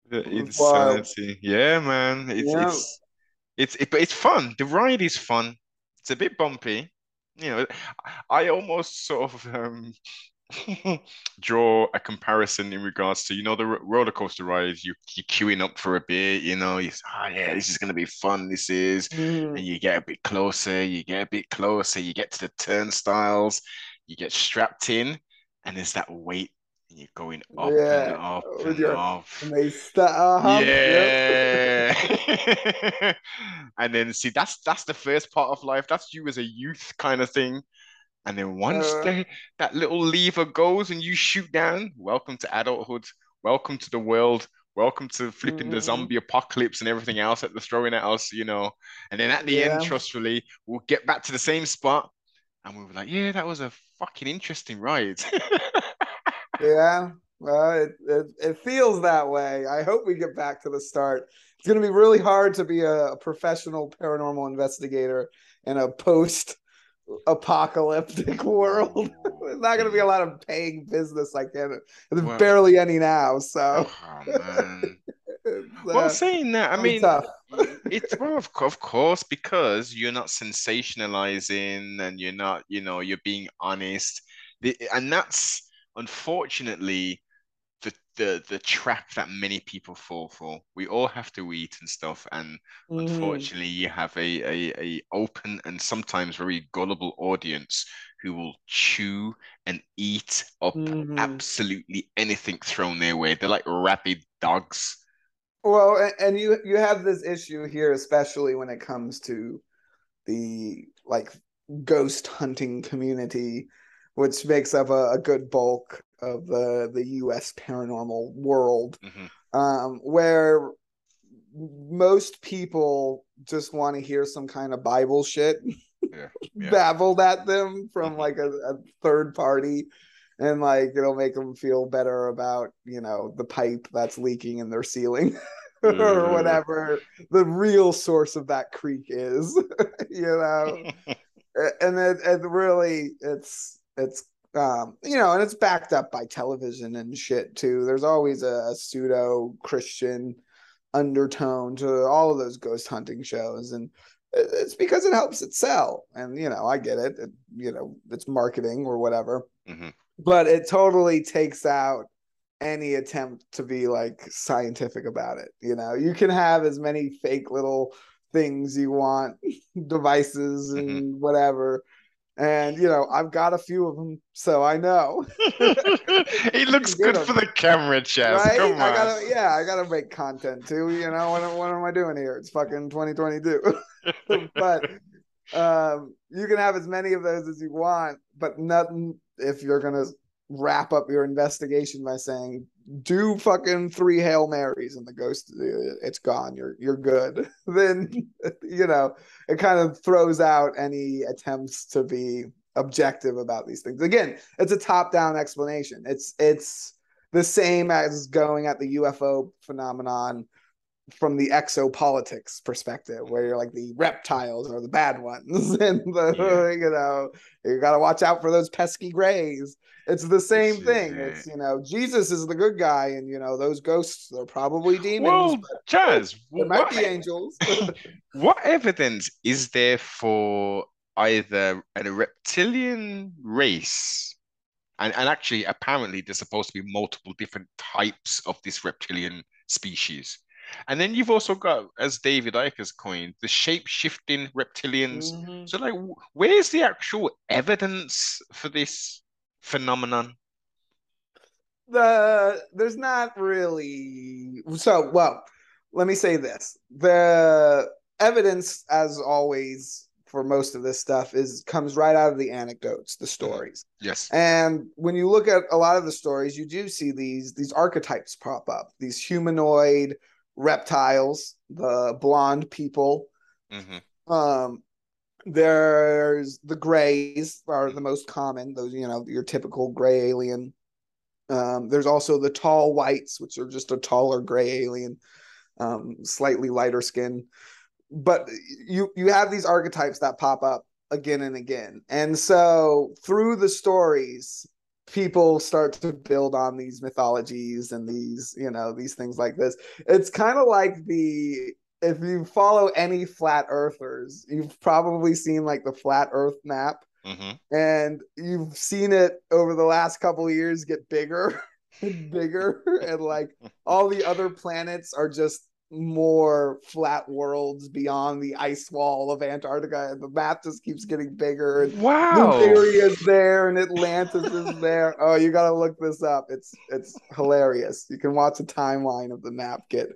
The insanity, wow. yeah, man. It's yeah. it's it's it, but it's fun. The ride is fun. It's a bit bumpy, you know. I almost sort of um, draw a comparison in regards to you know the roller coaster rides. You you're queuing up for a bit, you know. You say, oh yeah, this is gonna be fun. This is, mm. and you get a bit closer. You get a bit closer. You get to the turnstiles. You get strapped in, and there's that weight. And you're going up yeah. and up and your, up. And they start, uh-huh. Yeah. And then see, that's that's the first part of life. That's you as a youth kind of thing. And then once uh, they, that little lever goes and you shoot down, welcome to adulthood. Welcome to the world. Welcome to flipping mm-hmm. the zombie apocalypse and everything else that they're throwing at us, you know. And then at the yeah. end, trustfully, we'll get back to the same spot. And we'll be like, yeah, that was a fucking interesting ride. Yeah, well, it, it it feels that way. I hope we get back to the start. It's going to be really hard to be a, a professional paranormal investigator in a post-apocalyptic world. There's not going to be a lot of paying business like that. There's well, barely any now, so. Oh, man. uh, well, saying that, I mean, It's well, of, of course, because you're not sensationalizing and you're not, you know, you're being honest. The, and that's unfortunately the, the the trap that many people fall for. We all have to eat and stuff, and mm. unfortunately, you have a, a a open and sometimes very gullible audience who will chew and eat up mm. absolutely anything thrown their way. They're like rabid dogs. Well, and you you have this issue here, especially when it comes to the like ghost hunting community, which makes up a, a good bulk of the the U S paranormal world, mm-hmm. um, where most people just want to hear some kind of Bible shit yeah, yeah. babbled at them from mm-hmm. like a, a third party. And like it'll make them feel better about, you know, the pipe that's leaking in their ceiling or whatever the real source of that creek is, you know. And it, it really it's it's um you know, and it's backed up by television and shit too. There's always a, a pseudo Christian undertone to all of those ghost hunting shows, and it's because it helps it sell. And you know, I get it, it you know, it's marketing or whatever. Mm-hmm. But it totally takes out any attempt to be like scientific about it. You know, you can have as many fake little things you want, devices and mm-hmm. whatever. And, you know, I've got a few of them, so I know. It looks good them. For the camera, Chaz. Right? Come on. I gotta, yeah, I got to make content too. You know, what, what am I doing here? It's fucking twenty twenty-two. But um, you can have as many of those as you want, but nothing. If you're going to wrap up your investigation by saying, do fucking three Hail Marys and the ghost, it's gone, you're you're good, then, you know, it kind of throws out any attempts to be objective about these things. Again, it's a top-down explanation. It's, it's the same as going at the U F O phenomenon from the exopolitics perspective, where you're like the reptiles are the bad ones and the, yeah. you know, you got to watch out for those pesky grays. It's the same it's, thing. Uh, it's, you know, Jesus is the good guy, and you know, those ghosts are probably demons. Well, but Chaz, there might be angels. What evidence is there for either a reptilian race? And, and actually, apparently, there's supposed to be multiple different types of this reptilian species. And then you've also got, as David Icke has coined, the shape-shifting reptilians. Mm-hmm. So, like, where's the actual evidence for this phenomenon? The there's not really. So, well, let me say this: the evidence, as always, for most of this stuff, is comes right out of the anecdotes, the stories. Yes. And when you look at a lot of the stories, you do see these these archetypes pop up: these humanoid reptiles, the blonde people. Mm-hmm. Um, there's the grays are the most common. Those, you know, your typical gray alien. Um, there's also the tall whites, which are just a taller gray alien, um, slightly lighter skin. But you you have these archetypes that pop up again and again. And so through the stories, people start to build on these mythologies and these, you know, these things like this. It's kind of like the, if you follow any flat earthers, you've probably seen like the flat earth map, mm-hmm. and you've seen it over the last couple of years get bigger and bigger. And like all the other planets are just more flat worlds beyond the ice wall of Antarctica, and the map just keeps getting bigger. And wow, Nigeria's there and Atlantis is there. Oh, you gotta look this up. It's it's hilarious. You can watch a timeline of the map get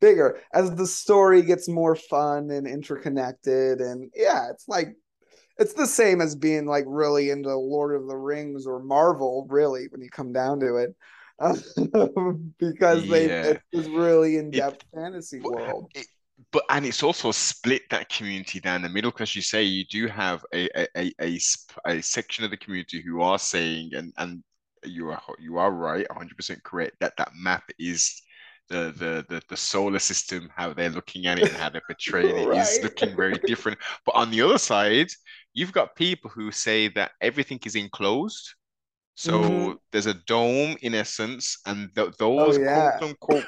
bigger as the story gets more fun and interconnected. And yeah, it's like it's the same as being like really into Lord of the Rings or Marvel, really, when you come down to it. Because they yeah. it's really in-depth it, fantasy world. It, but and it's also split that community down the middle, because you say you do have a a, a a a section of the community who are saying, and and you are you are right, one hundred percent correct, that that map is the the the, the solar system, how they're looking at it and how they're portraying right. it is looking very different. But on the other side, you've got people who say that everything is enclosed. So mm-hmm. there's a dome in essence, and th- those oh, yeah. quote unquote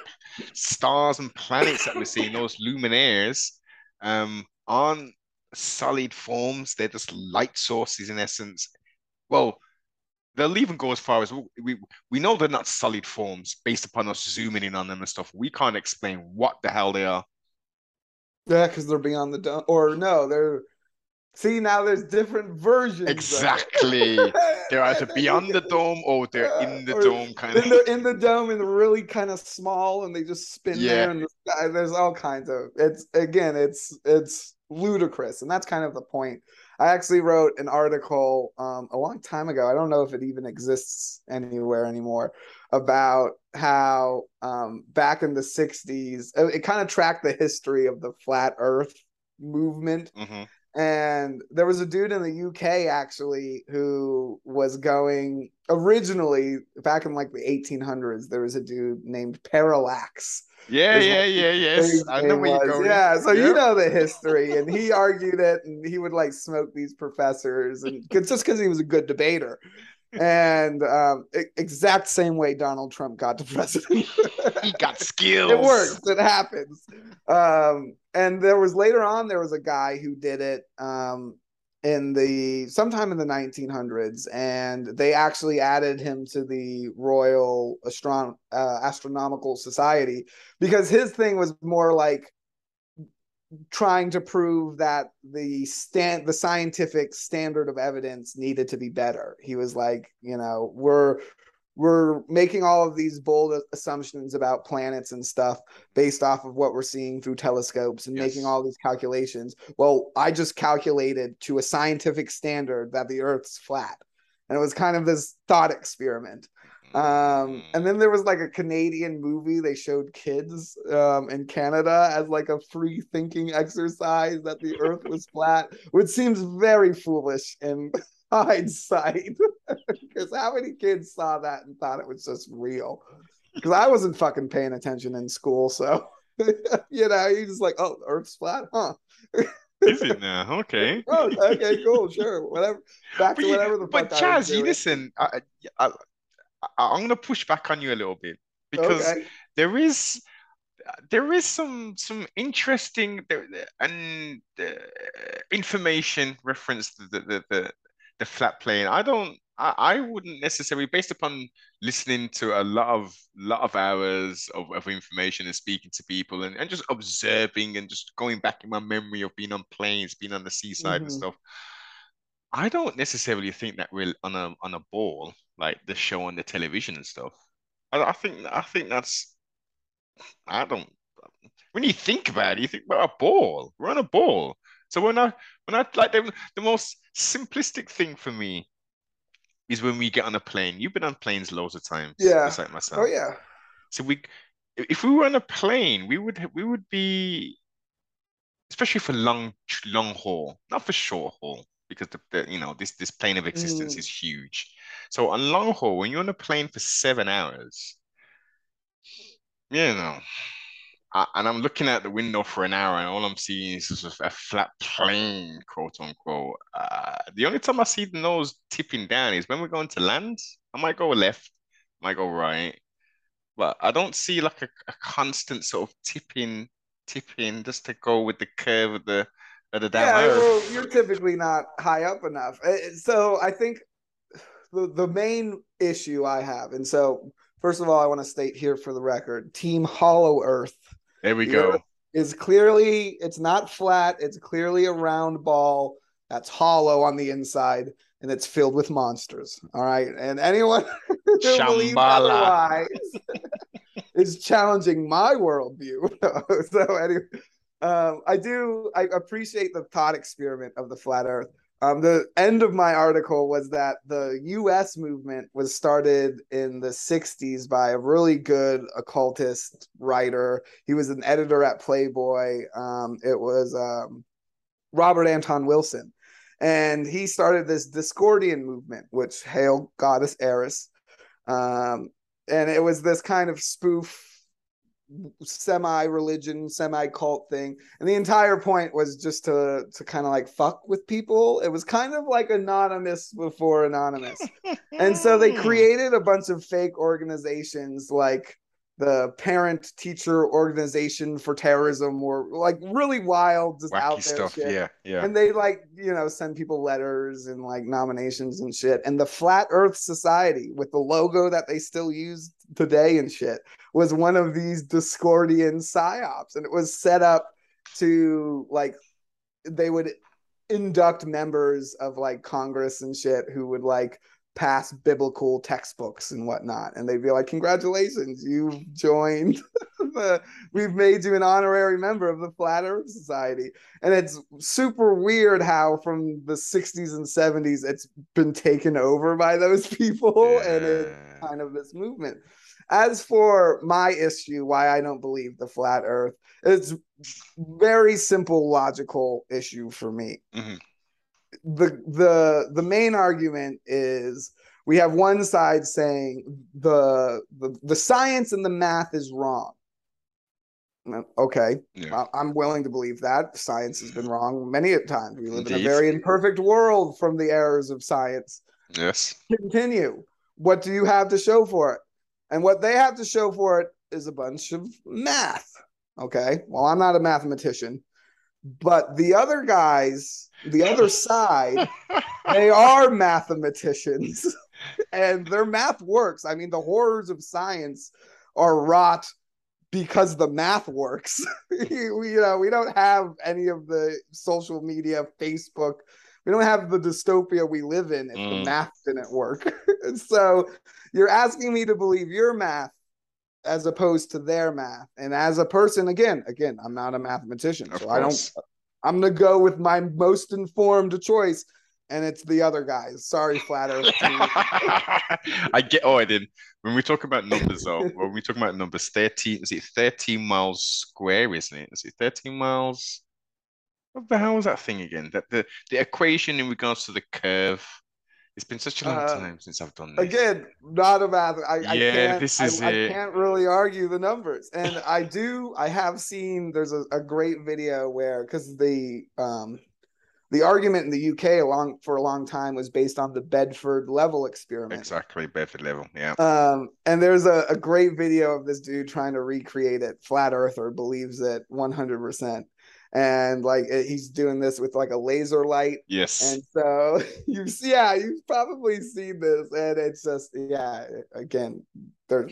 stars and planets that we're seeing, those luminaires, um, aren't solid forms. They're just light sources in essence. Well, they'll even go as far as we, we we know they're not solid forms based upon us zooming in on them and stuff. We can't explain what the hell they are. Yeah, because they're beyond the dome, or no, they're. See, now there's different versions. Exactly. They're either beyond the dome or they're in the or dome kind of. They're in the dome and really kind of small, and they just spin yeah. there in the sky. There's all kinds of. It's again, it's it's ludicrous, and that's kind of the point. I actually wrote an article um, a long time ago. I don't know if it even exists anywhere anymore, about how um, back in the sixties, it, it kind of tracked the history of the flat Earth movement. Mm-hmm. And there was a dude in the U K actually who was going originally back in like the eighteen hundreds. There was a dude named Parallax. Yeah, yeah, like, yeah, yes. I know where you're going. Yeah, so yeah. you know the history. And he argued it, and he would like smoke these professors, and just because he was a good debater. And um, exact same way Donald Trump got to president. He got skills. It works. It happens. Um, and there was later on, there was a guy who did it um, in the sometime in the nineteen hundreds, and they actually added him to the Royal Astron- uh, Astronomical Society, because his thing was more like trying to prove that the stand the scientific standard of evidence needed to be better. He was like, you know, we're we're making all of these bold assumptions about planets and stuff based off of what we're seeing through telescopes and yes. making all these calculations. Well, I just calculated to a scientific standard that the Earth's flat. And it was kind of this thought experiment. Um, and then there was like a Canadian movie they showed kids um, in Canada as like a free thinking exercise that the earth was flat, which seems very foolish in hindsight. Because how many kids saw that and thought it was just real? Because I wasn't fucking paying attention in school. So, you know, you're just like, oh, earth's flat, huh? Is it now? Okay. Oh, okay, cool, sure. Whatever. Back but to whatever the fuck. But Chaz, listen, I, I, I'm going to push back on you a little bit, because okay. there is there is some some interesting and uh, information reference to the, the, the, the flat plane. I don't I, I wouldn't necessarily, based upon listening to a lot of lot of hours of, of information and speaking to people and, and just observing and just going back in my memory of being on planes, being on the seaside mm-hmm. and stuff. I don't necessarily think that we're on a on a ball like the show on the television and stuff. I, I think I think that's I don't. When you think about it, you think we're a ball. We're on a ball. So we're not we're not like the, the most simplistic thing for me is when we get on a plane. You've been on planes loads of times. Yeah. Just like myself. Oh yeah. So we, if we were on a plane, we would we would be, especially for long long haul, not for short haul. Because the, the you know this this plane of existence mm. is huge. So on long haul, when you're on a plane for seven hours, you know, I, and I'm looking out the window for an hour, and all I'm seeing is just a flat plane, quote unquote. Uh, the only time I see the nose tipping down is when we're going to land. I might go left, I might go right, but I don't see like a, a constant sort of tipping, tipping just to go with the curve of the. Yeah, well, you're typically not high up enough. So I think the, the main issue I have, and so first of all, I want to state here for the record, Team Hollow Earth. There we the go. Earth is clearly, it's not flat. It's clearly a round ball that's hollow on the inside, and it's filled with monsters. All right. And anyone who believes otherwise is challenging my worldview. So anyway. Um, I do. I appreciate the thought experiment of the flat Earth. Um, the end of my article was that the U S movement was started in the sixties by a really good occultist writer. He was an editor at Playboy. Um, it was um, Robert Anton Wilson, and he started this Discordian movement, which hail goddess Eris, um, and it was this kind of spoof semi-religion, semi-cult thing, and the entire point was just to to kind of like fuck with people. It was kind of like Anonymous before Anonymous. And so they created a bunch of fake organizations, like the Parent Teacher Organization for Terrorism, or like really wild, just wacky out there stuff. Shit. Yeah, yeah. And they like, you know, send people letters and like nominations and shit. And the Flat Earth Society, with the logo that they still use today and shit, was one of these Discordian psyops, and it was set up to like they would induct members of like Congress and shit who would like pass biblical textbooks and whatnot, and they'd be like, congratulations, you've joined the, we've made you an honorary member of the Flat Earth Society. And it's super weird how from the sixties and seventies it's been taken over by those people. Yeah. And it's kind of this movement. As for my issue, why I don't believe the flat earth, it's very simple logical issue for me. Mm-hmm. The the the main argument is we have one side saying the the, the science and the math is wrong. Okay, yeah. I'm willing to believe that science has been wrong many a time. We live Indeed. in a very imperfect world from the errors of science. Yes. Continue. What do you have to show for it? And what they have to show for it is a bunch of math. Okay. Well, I'm not a mathematician. But the other guys, the other side, they are mathematicians, and their math works. I mean, the horrors of science are wrought because the math works. we, you know, we don't have any of the social media, Facebook. We don't have the dystopia we live in if mm. the math didn't work. So you're asking me to believe your math as opposed to their math. And as a person, again, again, I'm not a mathematician. Of so course. I don't, I'm going to go with my most informed choice. And it's the other guys. Sorry, flat earth. I get, oh, I didn't. When we talk about numbers, though, when we talk about numbers, thirteen, is it thirteen miles square, isn't it? Is it thirteen miles? What the hell was that thing again? That the, the equation in regards to the curve. It's been such a long uh, time since I've done this. Again, not a math. I, yeah, I can't, this is I, it. I can't really argue the numbers. And I do, I have seen, there's a, a great video where, because the um, the argument in the U K along for a long time was based on the Bedford level experiment. Exactly, Bedford level, yeah. Um, and there's a, a great video of this dude trying to recreate it. Flat earther believes it one hundred percent. And like he's doing this with like a laser light. Yes. And so you see, yeah, you've probably seen this, and it's just, yeah, again, there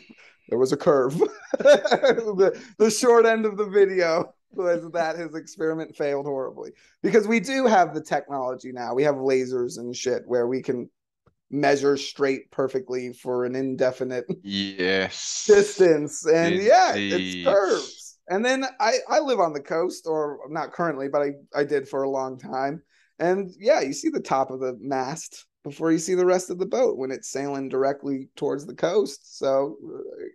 there was a curve. the, the short end of the video was that his experiment failed horribly, because we do have the technology now. We have lasers and shit where we can measure straight perfectly for an indefinite yes distance, and Indeed. yeah, it's curved. And then I, I live on the coast, or not currently, but I, I did for a long time. And yeah, you see the top of the mast before you see the rest of the boat when it's sailing directly towards the coast. So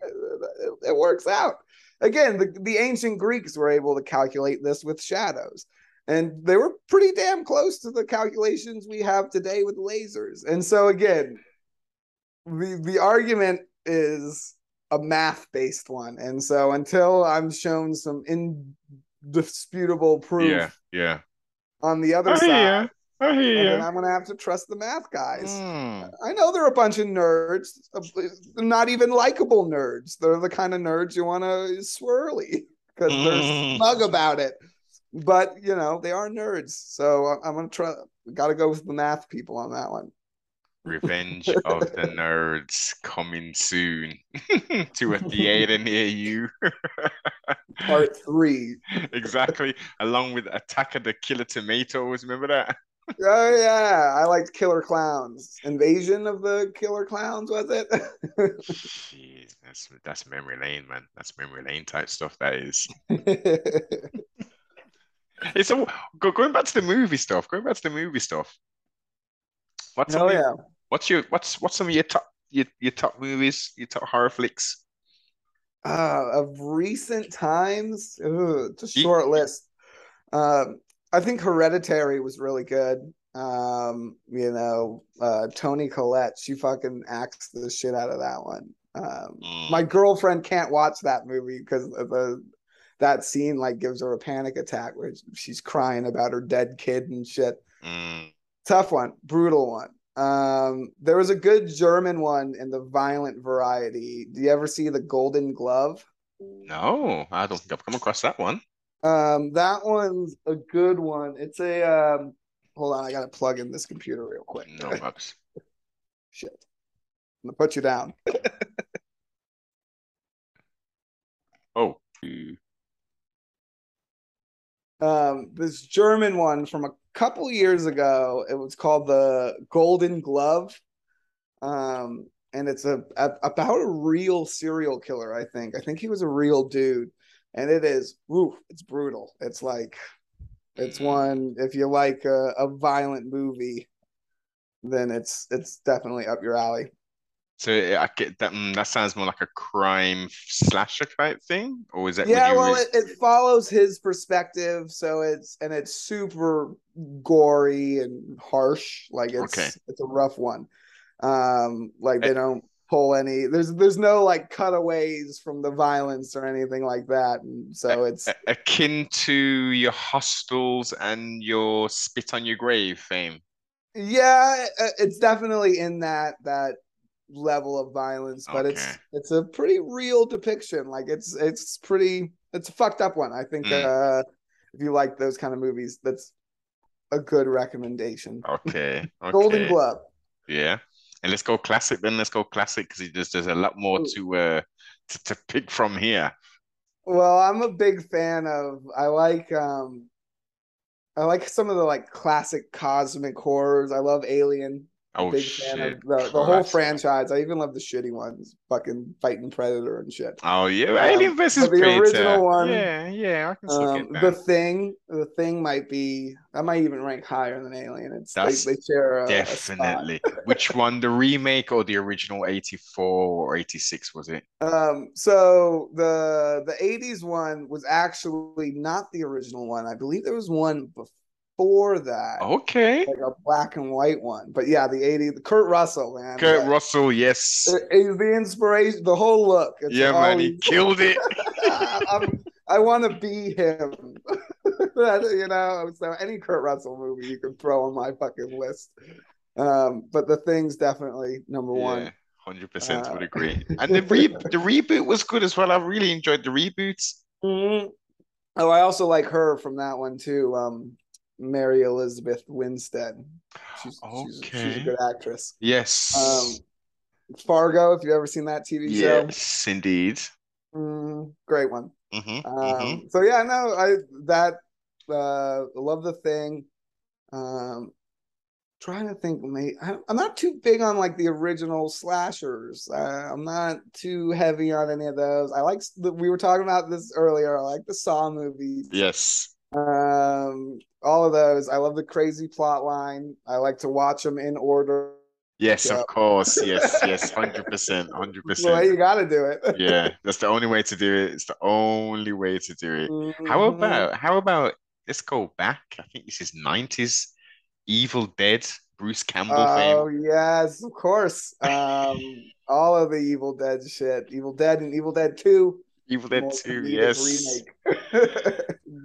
it, it works out. Again, the, the ancient Greeks were able to calculate this with shadows, and they were pretty damn close to the calculations we have today with lasers. And so again, the, the argument is a math-based one, and so until I'm shown some indisputable proof, yeah, yeah, on the other I side, I then I'm gonna have to trust the math guys. Mm. I know they're a bunch of nerds, not even likable nerds. They're the kind of nerds you want to swirly because mm. they're smug about it. But you know they are nerds, so I'm gonna try. Got to go with the math people on that one. Revenge of the Nerds coming soon to a theater near you. Part three. Exactly. Along with Attack of the Killer Tomatoes. Remember that? Oh, yeah. I liked Killer Clowns. Invasion of the Killer Clowns, was it? Jeez, that's, that's memory lane, man. That's memory lane type stuff, that is. It's all, going back to the movie stuff. Going back to the movie stuff. What's oh, your, yeah. what's your what's what's some of your top your, your top movies, your top horror flicks? Uh, of recent times, Ooh, it's a short list. Uh, I think Hereditary was really good. Um, you know, uh, Toni Collette, she fucking axed the shit out of that one. Um, mm. My girlfriend can't watch that movie because the that scene like gives her a panic attack where she's crying about her dead kid and shit. Mm. Tough one, brutal one. Um, there was a good German one in the violent variety. Do you ever see the Golden Glove? No, I don't think I've come across that one. Um, that one's a good one. It's a um, hold on, I gotta plug in this computer real quick. No bugs. Shit, I'm gonna put you down. Oh. Um, this German one from a couple years ago. It was called the Golden Glove. Um. And it's a, a about a real serial killer, I think. I think he was a real dude. And it is, woof, it's brutal. It's like, it's one, if you like a, a violent movie, then it's it's definitely up your alley. So I get that, that sounds more like a crime slasher type thing? Or is that? Yeah, well, it, it follows his perspective. So it's, and it's super gory and harsh. Like it's, okay. It's a rough one. Um, like they don't pull any. There's there's no like cutaways from the violence or anything like that, and so a, it's akin to your Hostels and your Spit on Your Grave fame. Yeah, it's definitely in that that level of violence, but okay. it's it's a pretty real depiction. Like it's it's pretty it's a fucked up one. I think mm. uh, if you like those kind of movies, that's a good recommendation. Okay, okay. Golden Glove. Yeah. And let's go classic then. Let's go classic because there's there's a lot more to uh to, to pick from here. Well, I'm a big fan of. I like um, I like some of the like classic cosmic horrors. I love Alien. Oh, big shit. fan of the, the whole franchise. I even love the shitty ones, fucking fighting Predator and shit. Oh yeah, um, Alien versus Predator. The original one. Yeah, yeah. I can still um, get that. The Thing. The Thing might be. I might even rank higher than Alien. It's That's they, they share a, definitely. A Which one, the remake or the original eighty-four or eighty-six? Was it? Um. So the the eighties one was actually not the original one. I believe there was one before. For that, okay, like a black and white one, but yeah, the eighties, the Kurt Russell, man, Kurt yeah. Russell, yes, he's the inspiration, the whole look. It's yeah, man, he killed it. I'm, I want to be him, you know. So any Kurt Russell movie you can throw on my fucking list, um, but The Thing's definitely number yeah, one. Hundred percent would agree. And the re the reboot was good as well. I really enjoyed the reboots. Mm-hmm. Oh, I also like her from that one too. Um. Mary Elizabeth Winstead. She's, okay. she's, she's a good actress. Yes. Um, Fargo, if you've ever seen that T V yes, show. Yes, indeed. Mm, great one. Mm-hmm, um, mm-hmm. So yeah, no, I that uh, love The Thing. Um, trying to think, mate, I, I'm not too big on like the original slashers. Uh, I'm not too heavy on any of those. I like the, we were talking about this earlier. I like the Saw movies. Yes. Um, all of those. I love the crazy plot line. I like to watch them in order. Yes, yeah. Of course. Yes, yes, one hundred percent, one hundred percent. Well, you got to do it. Yeah, that's the only way to do it. It's the only way to do it. Mm-hmm. How about, how about, let's go back. I think this is nineties, Evil Dead, Bruce Campbell fame. Oh, yes, of course. Um, all of the Evil Dead shit. Evil Dead and Evil Dead two. Evil Dead two, yes.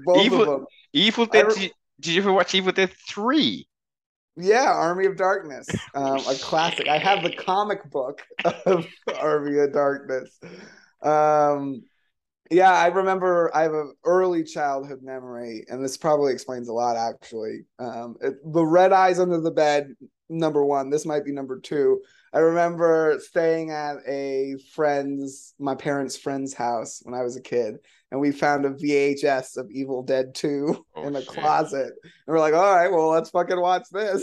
Both Evil, of them. Evil Dead. Did you, did you ever watch Evil Dead three? Yeah, Army of Darkness, um, a classic. I have the comic book of Army of Darkness. Um, yeah, I remember. I have an early childhood memory, and this probably explains a lot, actually. Um, it, the red eyes under the bed, number one. This might be number two. I remember staying at a friend's, my parents' friend's house when I was a kid, and we found a V H S of Evil Dead two oh, in a shit. closet. And we're like, all right, well, let's fucking watch this.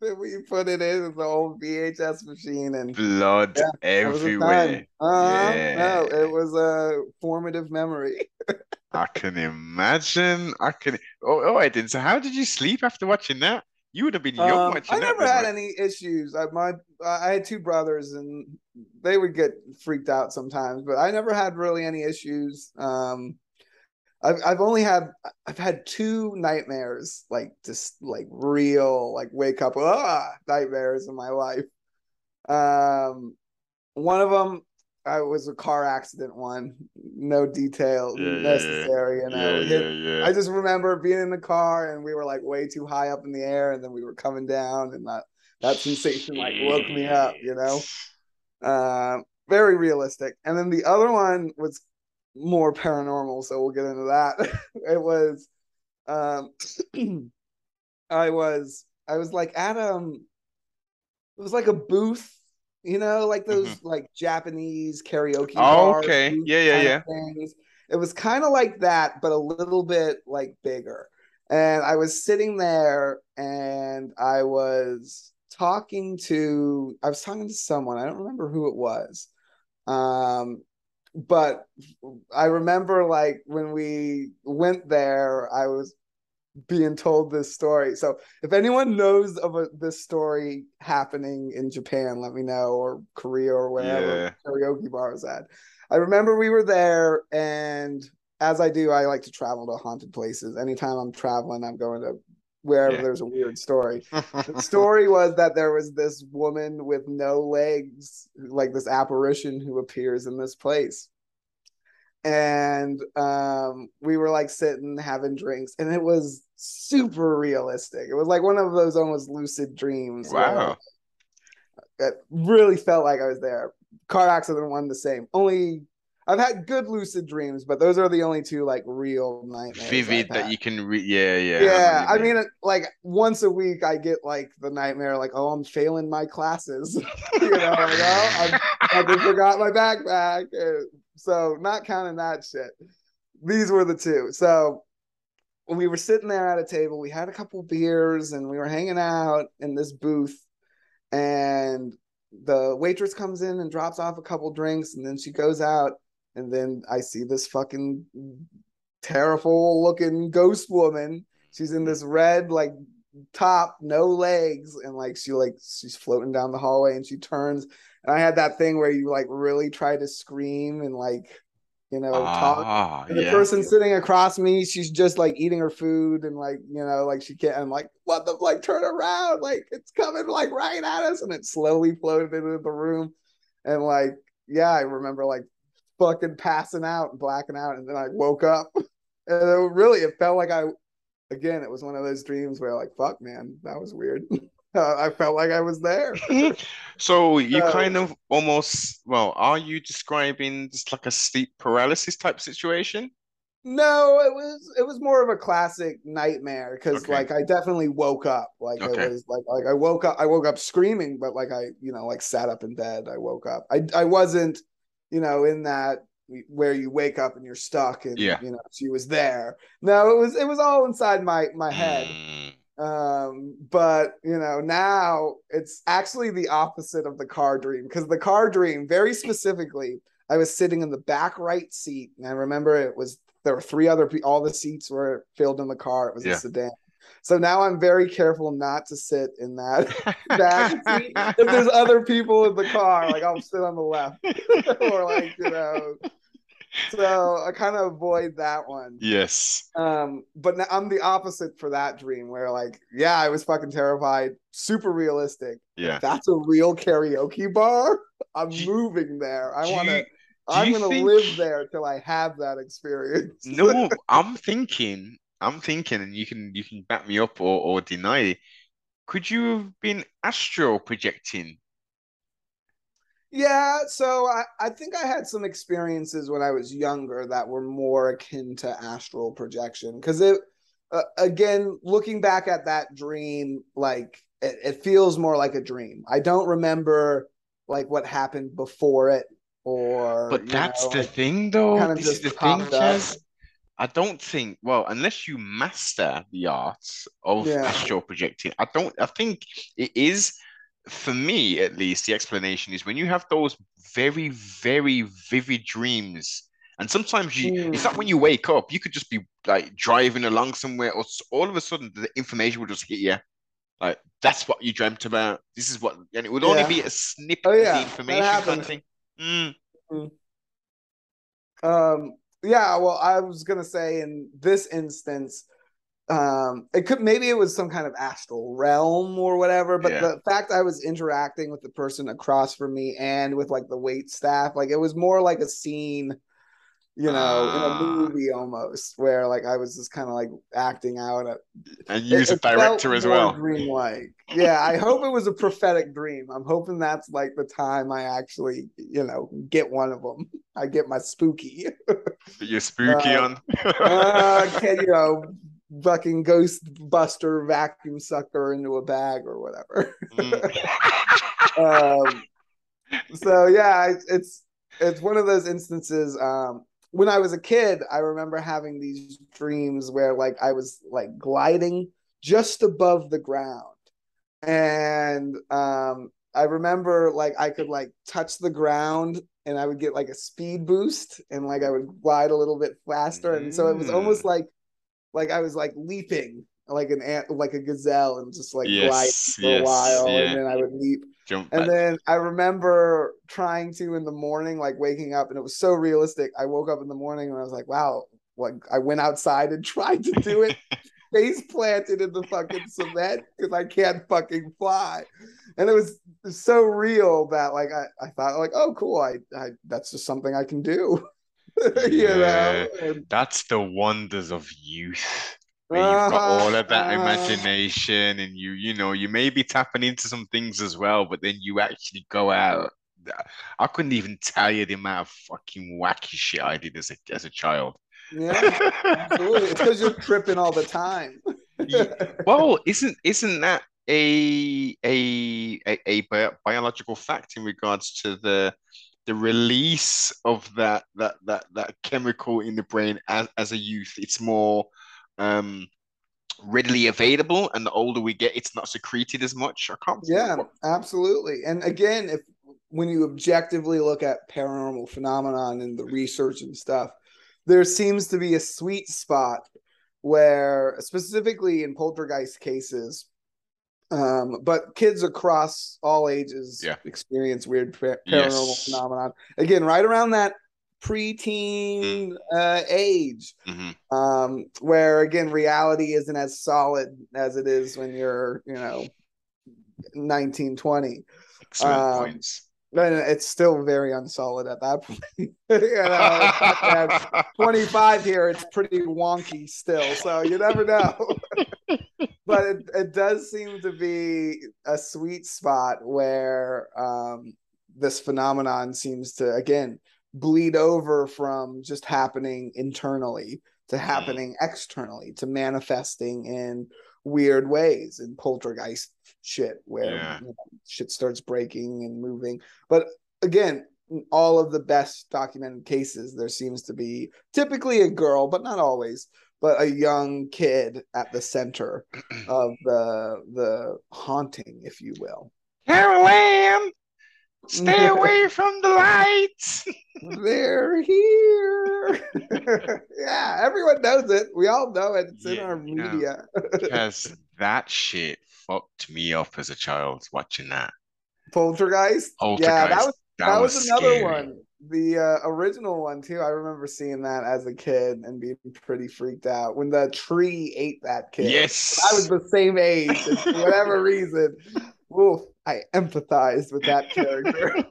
Then we put it in the old V H S machine and blood yeah, everywhere. Uh, yeah. No, it was a formative memory. I can imagine. I can. Oh, oh, I didn't. So, how did you sleep after watching that? You would have been young um, watching I never that, had right? any issues. I my I had two brothers, and they would get freaked out sometimes, but I never had really any issues. Um, I've I've only had I've had two nightmares, like just like real like wake up ah, nightmares in my life. Um, one of them I was a car accident one, no detail yeah, necessary. Yeah, yeah. And yeah, I, hit, yeah, yeah. I just remember being in the car and we were like way too high up in the air, and then we were coming down, and that that sensation like woke me up, you know. Uh, very realistic. And then the other one was more paranormal, so we'll get into that. It was, um, I was, I was like at um, it was like a booth. You know, like those mm-hmm. like Japanese karaoke. Oh, bars, okay. Yeah, yeah, yeah. Things. It was kind of like that, but a little bit like bigger. And I was sitting there, and I was talking to, I was talking to someone. I don't remember who it was, um, but I remember like when we went there, I was being told this story. So if anyone knows of a, this story happening in Japan, let me know, or Korea, or wherever yeah. karaoke bar was at. I remember we were there, and as I do, I like to travel to haunted places. Anytime I'm traveling, I'm going to wherever yeah. there's a weird story. The story was that there was this woman with no legs, like this apparition who appears in this place. And um, we were like sitting having drinks, and it was super realistic. It was like one of those almost lucid dreams. Wow. It really felt like I was there. Car accident one the same. Only I've had good lucid dreams, but those are the only two like real nightmares. Vivid that you can read. Yeah, yeah. Yeah. I mean, like once a week I get like the nightmare, like, oh, I'm failing my classes. You know, like, oh, I forgot my backpack. So not counting that shit. These were the two. So when we were sitting there at a table, we had a couple beers and we were hanging out in this booth, and the waitress comes in and drops off a couple drinks, and then she goes out, and then I see this fucking terrible looking ghost woman. She's in this red like top, no legs, and like she like she's floating down the hallway, and she turns. And I had that thing where you like really try to scream and like, you know, ah, talk. And the yeah. person sitting across me, she's just like eating her food, and like, you know, like she can't. I'm like, what the, like, turn around, like it's coming like right at us. And it slowly floated into the room. And like, yeah, I remember like fucking passing out and blacking out. And then I woke up, and it really, it felt like I, again, it was one of those dreams where like, fuck, man, that was weird. Uh, I felt like I was there. So you uh, kind of almost, well, are you describing just like a sleep paralysis type situation? No, it was it was more of a classic nightmare, because okay. like I definitely woke up. Like okay. it was like like I woke up I woke up screaming, but like I, you know, like sat up in bed. I woke up. I I wasn't, you know, in that where you wake up and you're stuck and yeah. you know, she was there. No, it was it was all inside my my head. Mm. Um, but you know, now it's actually the opposite of the car dream, because the car dream, very specifically, I was sitting in the back right seat, and I remember it was there were three other people, all the seats were filled in the car. It was yeah. a sedan. So now I'm very careful not to sit in that back seat. If there's other people in the car, like I'll sit on the left. Or like, you know. So I kind of avoid that one. Yes. Um, but I'm the opposite for that dream, where like, yeah, I was fucking terrified. Super realistic. Yeah. That's a real karaoke bar. I'm do, moving there. I want to. I'm gonna think... live there till I have that experience. No, I'm thinking. I'm thinking, and you can you can back me up or or deny it. Could you have been astral projecting? Yeah, so I, I think I had some experiences when I was younger that were more akin to astral projection. Because it, uh, again, looking back at that dream, like it, it feels more like a dream. I don't remember like what happened before it, or. But that's know, the like, thing, though. Kind of this is the thing, Chaz. I don't think, well, unless you master the art of yeah. astral projecting, I don't. I think it is. For me, at least, the explanation is when you have those very, very vivid dreams, and sometimes you, mm. it's not when you wake up, you could just be like driving along somewhere, or all of a sudden the information will just hit you. Like, that's what you dreamt about. This is what, and it would yeah. only be a snippet oh, yeah. of the information kind of thing. Mm. Mm-hmm. Um, yeah, well, I was going to say in this instance, Um, it could, maybe it was some kind of astral realm or whatever, but yeah. the fact I was interacting with the person across from me and with like the wait staff, like it was more like a scene, you know, uh, in a movie almost, where like I was just kind of like acting out. At, and you as a director as well. Dream-like. Yeah, I hope it was a prophetic dream. I'm hoping that's like the time I actually, you know, get one of them. I get my spooky. You're spooky uh, on. uh, can you know? Fucking ghost buster vacuum sucker into a bag or whatever. Mm. um, so yeah, it's it's one of those instances. Um, when I was a kid, I remember having these dreams where like I was like gliding just above the ground, and um, I remember like I could like touch the ground and I would get like a speed boost and like I would glide a little bit faster, mm. and so it was almost like. Like I was like leaping like an ant, like a gazelle, and just like yes, glide for yes, a while, yeah. and then I would leap. Jump and back. Then I remember trying to in the morning, like waking up, and it was so realistic. I woke up in the morning and I was like, "Wow!" Like I went outside and tried to do it, face planted in the fucking cement because I can't fucking fly. And it was so real that like I, I thought like, "Oh, cool! I, I that's just something I can do." you yeah, know? That's the wonders of youth. Where you've uh, got all of that uh, imagination, and you, you know, you may be tapping into some things as well, but then you actually go out. I couldn't even tell you the amount of fucking wacky shit I did as a as a child. Yeah, absolutely. It's because you're tripping all the time. yeah. Well, isn't isn't that a a a, a bi biological fact in regards to the. The release of that that that that chemical in the brain as, as a youth, it's more um, readily available, and the older we get, it's not secreted as much. I can't. Yeah, absolutely. And again, if when you objectively look at paranormal phenomenon and the research and stuff, there seems to be a sweet spot where, specifically in poltergeist cases. Um, but kids across all ages yeah. experience weird par paranormal yes. phenomenon. Again, right around that preteen mm. uh, age, mm-hmm. um, where again reality isn't as solid as it is when you're, you know, nineteen, twenty. Um, points. And it's still very unsolid at that point. you know, twenty-five here, it's pretty wonky still. So you never know. But it, it does seem to be a sweet spot where um, this phenomenon seems to, again, bleed over from just happening internally to happening externally to manifesting in weird ways in poltergeist shit where yeah. you know, shit starts breaking and moving. But again, in all of the best documented cases, there seems to be typically a girl, but not always, but a young kid at the center of the the haunting, if you will. Carol Ann, stay away from the lights. They're here. yeah, everyone knows it. We all know it. It's yeah, in our media. Because that shit fucked me up as a child watching that. Poltergeist? Poltergeist. Yeah, that was, that that was, was another one. The uh, original one too. I remember seeing that as a kid and being pretty freaked out when the tree ate that kid. Yes, I was the same age, and for whatever reason. Oof, I empathized with that character.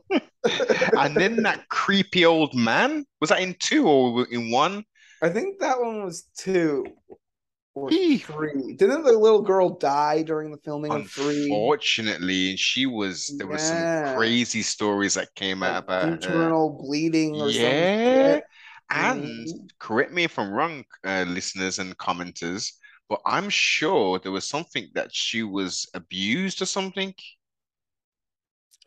And then that creepy old man, was that in two or in one? I think that one was two or he... three. Didn't the little girl die during the filming of three? Unfortunately, she was. There yeah. were some crazy stories that came like out about internal her. bleeding. Or yeah, and mm-hmm. correct me if I'm wrong, uh, listeners and commenters. But I'm sure there was something that she was abused or something.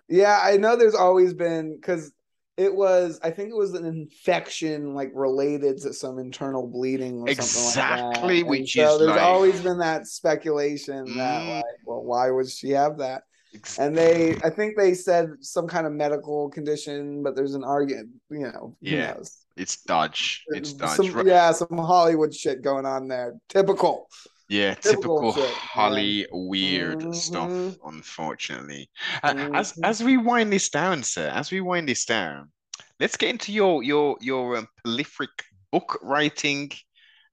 Yeah, I know there's always been, because it was, I think it was an infection like related to some internal bleeding or exactly, something like that. Which so is there's like... always been that speculation mm. that like, well, why would she have that? Exactly. And they, I think they said some kind of medical condition, but there's an argument, you know. Yeah. Who knows? It's dodge. It's dodge. Some, right. Yeah, some Hollywood shit going on there. Typical. Yeah, typical, typical Holly weird mm-hmm. stuff. Unfortunately, mm-hmm. uh, as as we wind this down, sir, as we wind this down, let's get into your your your um, prolific book writing.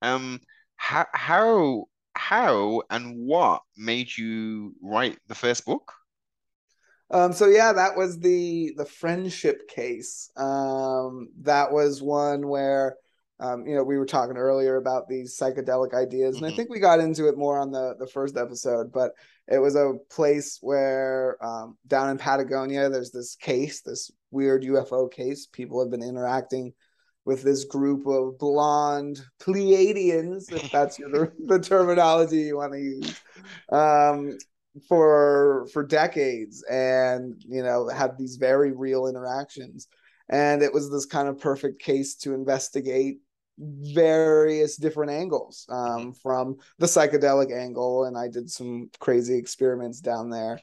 Um, how how how and what made you write the first book? Um, so yeah, that was the the friendship case. Um, that was one where, um, you know, we were talking earlier about these psychedelic ideas, and mm-hmm. I think we got into it more on the the first episode. But it was a place where um, down in Patagonia, there's this case, this weird U F O case. People have been interacting with this group of blonde Pleiadians, if that's the, the terminology you want to use. Um, for for decades, and you know, have these very real interactions, and it was this kind of perfect case to investigate various different angles, um from the psychedelic angle, and I did some crazy experiments down there,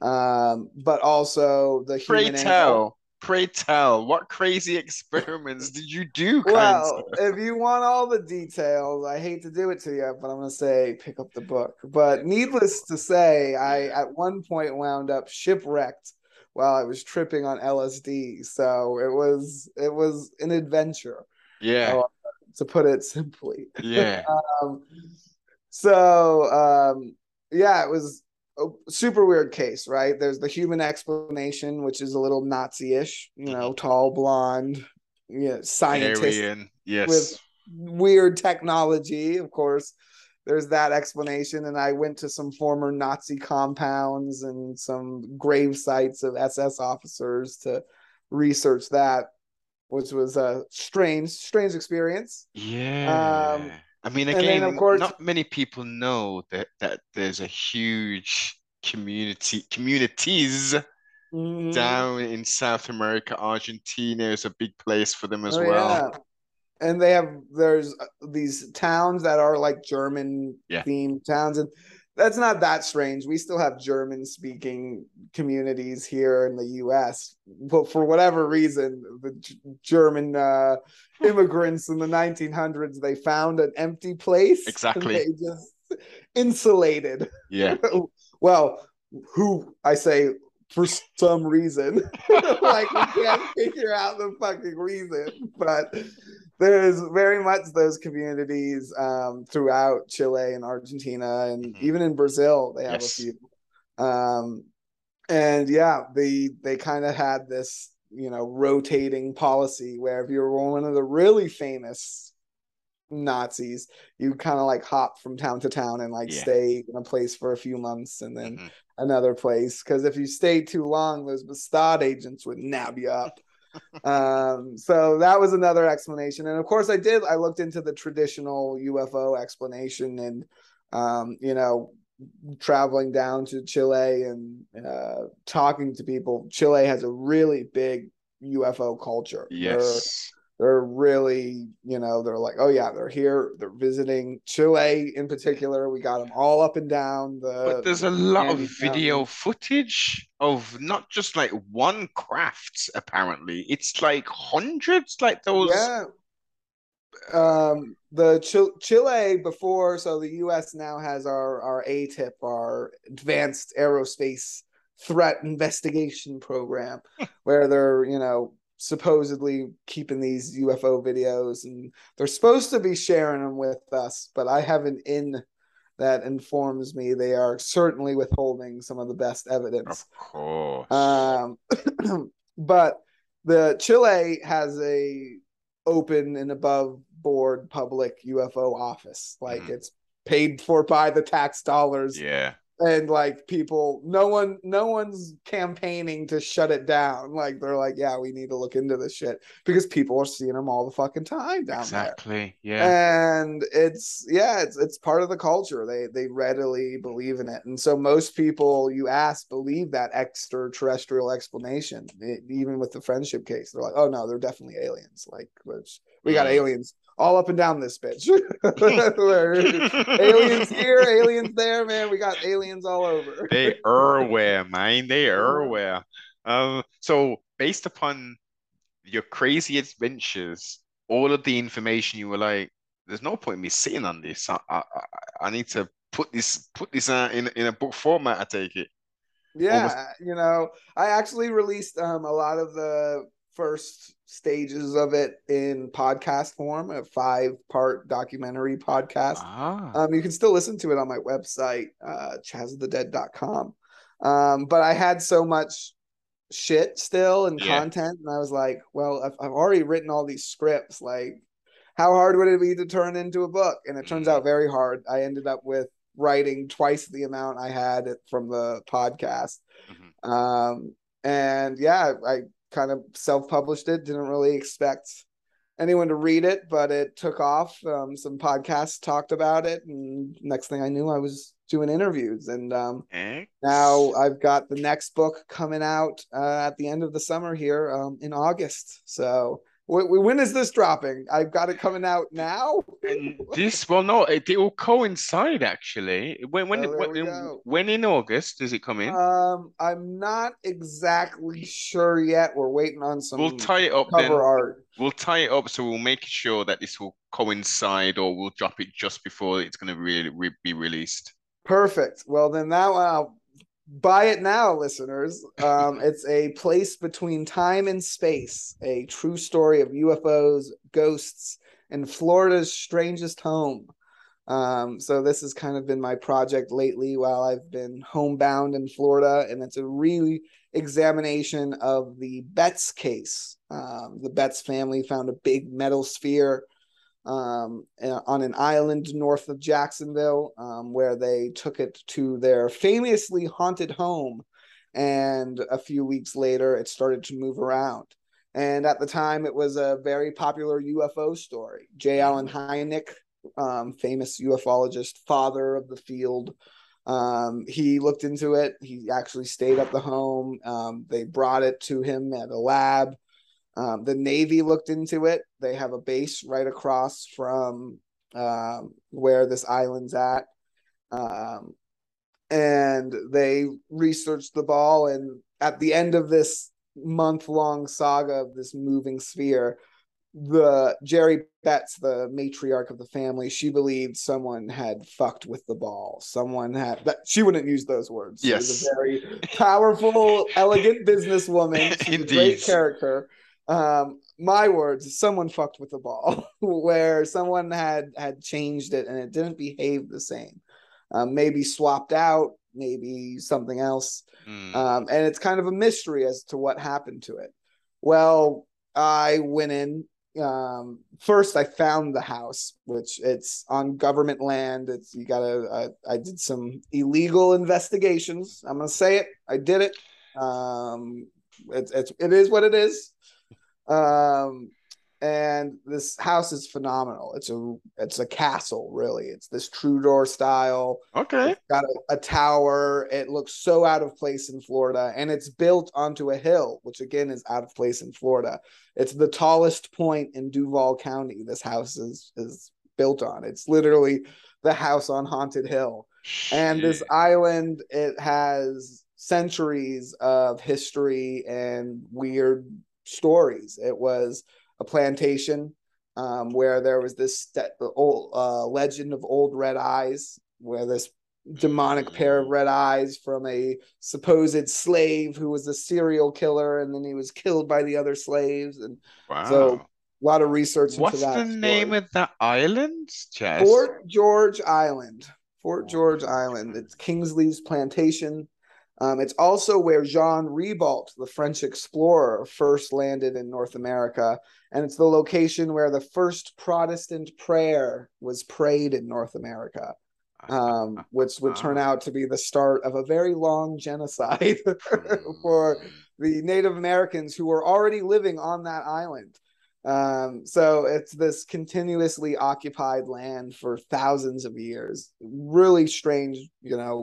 um but also the human pray tell angle. Pray tell, what crazy experiments did you do? Well, if you want all the details, I hate to do it to you, but I'm going to say pick up the book. But needless to say, I at one point wound up shipwrecked while I was tripping on L S D. So it was it was an adventure. Yeah. So, to put it simply. Yeah. um, so, um, yeah, it was a super weird case, right? There's the human explanation, which is a little Nazi-ish, you know, tall, blonde, you know, scientist yes. with weird technology, of course. There's that explanation, and I went to some former Nazi compounds and some grave sites of S S officers to research that, which was a strange, strange experience. Yeah. Um, I mean, again, of course, not many people know that, that there's a huge community, communities mm-hmm. down in South America. Argentina is a big place for them as oh, well. Yeah. And they have, there's these towns that are like German yeah. themed towns. And that's not that strange. We still have German speaking communities here in the U S, but for whatever reason, the G- German uh, immigrants in the nineteen hundreds, they found an empty place. Exactly. They just insulated. Yeah. Well, who I say for some reason, like we can't figure out the fucking reason, but there's very much those communities um, throughout Chile and Argentina, and mm-hmm. even in Brazil, they have yes. a few. Um, and yeah, the, they kind of had this, you know, rotating policy where if you're one of the really famous Nazis, you kind of like hop from town to town and like yeah. stay in a place for a few months and then mm-hmm. another place. Because if you stay too long, those Bastard agents would nab you up. um so that was another explanation, and of course I did I looked into the traditional U F O explanation, and um you know, traveling down to Chile and uh talking to people. Chile has a really big U F O culture. Yes, they're, they're really, you know, they're like, oh yeah, they're here, they're visiting. Chile in particular, we got them all up and down the but there's a lot of video mountain. footage of not just like one craft, apparently it's like hundreds, like those yeah um the Ch- Chile before, so the U S now has our our A T I P, our Advanced Aerospace Threat Investigation Program, where they're, you know, supposedly keeping these U F O videos, and they're supposed to be sharing them with us, but I have an in that informs me they are certainly withholding some of the best evidence. Of course. Um, but the Chile has a open and above board public U F O office. Like mm. it's paid for by the tax dollars. Yeah. And like people, no one, no one's campaigning to shut it down. Like they're like, yeah, we need to look into this shit, because people are seeing them all the fucking time down exactly. there. Exactly. Yeah. And it's yeah, it's it's part of the culture. They they readily believe in it, and so most people you ask believe that extraterrestrial explanation. It, even with the friendship case, they're like, oh no, they're definitely aliens. Like which, we got yeah. aliens all up and down this bitch. Aliens here, aliens there, man. We got aliens all over. They are where, man. They are where. Um, so based upon your crazy adventures, all of the information, you were like, there's no point in me sitting on this. I, I, I need to put this put this out in, in a book format, I take it. Yeah, Almost. You know, I actually released um, a lot of the first stages of it in podcast form, a five-part documentary podcast. Ah. Um, you can still listen to it on my website, uh, chaz of the dead dot com. Um, but I had so much shit still and yeah. content, and I was like, well, I've, I've already written all these scripts. Like, how hard would it be to turn into a book? And it turns out very hard. I ended up with writing twice the amount I had from the podcast. Mm-hmm. Um, and yeah, I kind of self-published it. Didn't really expect anyone to read it, but it took off. Um, some podcasts talked about it, and next thing I knew, I was doing interviews. And um, now I've got the next book coming out uh, at the end of the summer here um, in August. So when is this dropping? I've got it coming out now. And this, well, no, it, it will coincide actually. When when, oh, when, when in August does it come in? Um, I'm not exactly sure yet. We're waiting on some we'll tie it up cover then. art. We'll tie it up, so we'll make sure that this will coincide, or we'll drop it just before it's going to really re be released. Perfect. Well, then that I'll buy it now, listeners. Um, it's A Place Between Time and Space, a true story of U F Os, ghosts, and Florida's strangest home. Um, so this has kind of been my project lately while I've been homebound in Florida, and it's a really examination of the Betts case. Um, the Betts family found a big metal sphere Um, on an island north of Jacksonville, um, where they took it to their famously haunted home. And a few weeks later, it started to move around. And at the time, it was a very popular U F O story. J. Allen Hynek, um, famous ufologist, father of the field, um, he looked into it. He actually stayed at the home. Um, they brought it to him at a lab. Um, the Navy looked into it. They have a base right across from um, where this island's at. Um, and they researched the ball. And at the end of this month-long saga of this moving sphere, the Jerry Betts, the matriarch of the family, she believed someone had fucked with the ball. Someone had that. She wouldn't use those words. Yes. She was a very powerful, elegant businesswoman. She was a great character. Um, my words, someone fucked with the ball, where someone had had changed it and it didn't behave the same. Um, maybe swapped out, maybe something else. Mm. Um, and it's kind of a mystery as to what happened to it. Well, I went in. Um, first, I found the house, which it's on government land. It's you gotta. Uh, I did some illegal investigations. I'm gonna say it. I did it. Um, it's it's it is what it is. Um, and this house is phenomenal. It's a, it's a castle, really. It's this Tudor style. Okay. It's got a, a tower. It looks so out of place in Florida, and it's built onto a hill, which again is out of place in Florida. It's the tallest point in Duval County. This house is, is built on. It's literally the house on Haunted Hill. And this island, it has centuries of history and weird stories. It was a plantation um, where there was this the old uh, legend of old red eyes, where this demonic pair of red eyes from a supposed slave who was a serial killer, and then he was killed by the other slaves. And wow. So a lot of research into What's that. What's the story. name of the island? Chaz? Fort George Island. Fort George Island. It's Kingsley's plantation. Um, it's also where Jean Ribault, the French explorer, first landed in North America. And it's the location where the first Protestant prayer was prayed in North America, um, which would turn out to be the start of a very long genocide for the Native Americans who were already living on that island. Um, so it's this continuously occupied land for thousands of years. Really strange, you know,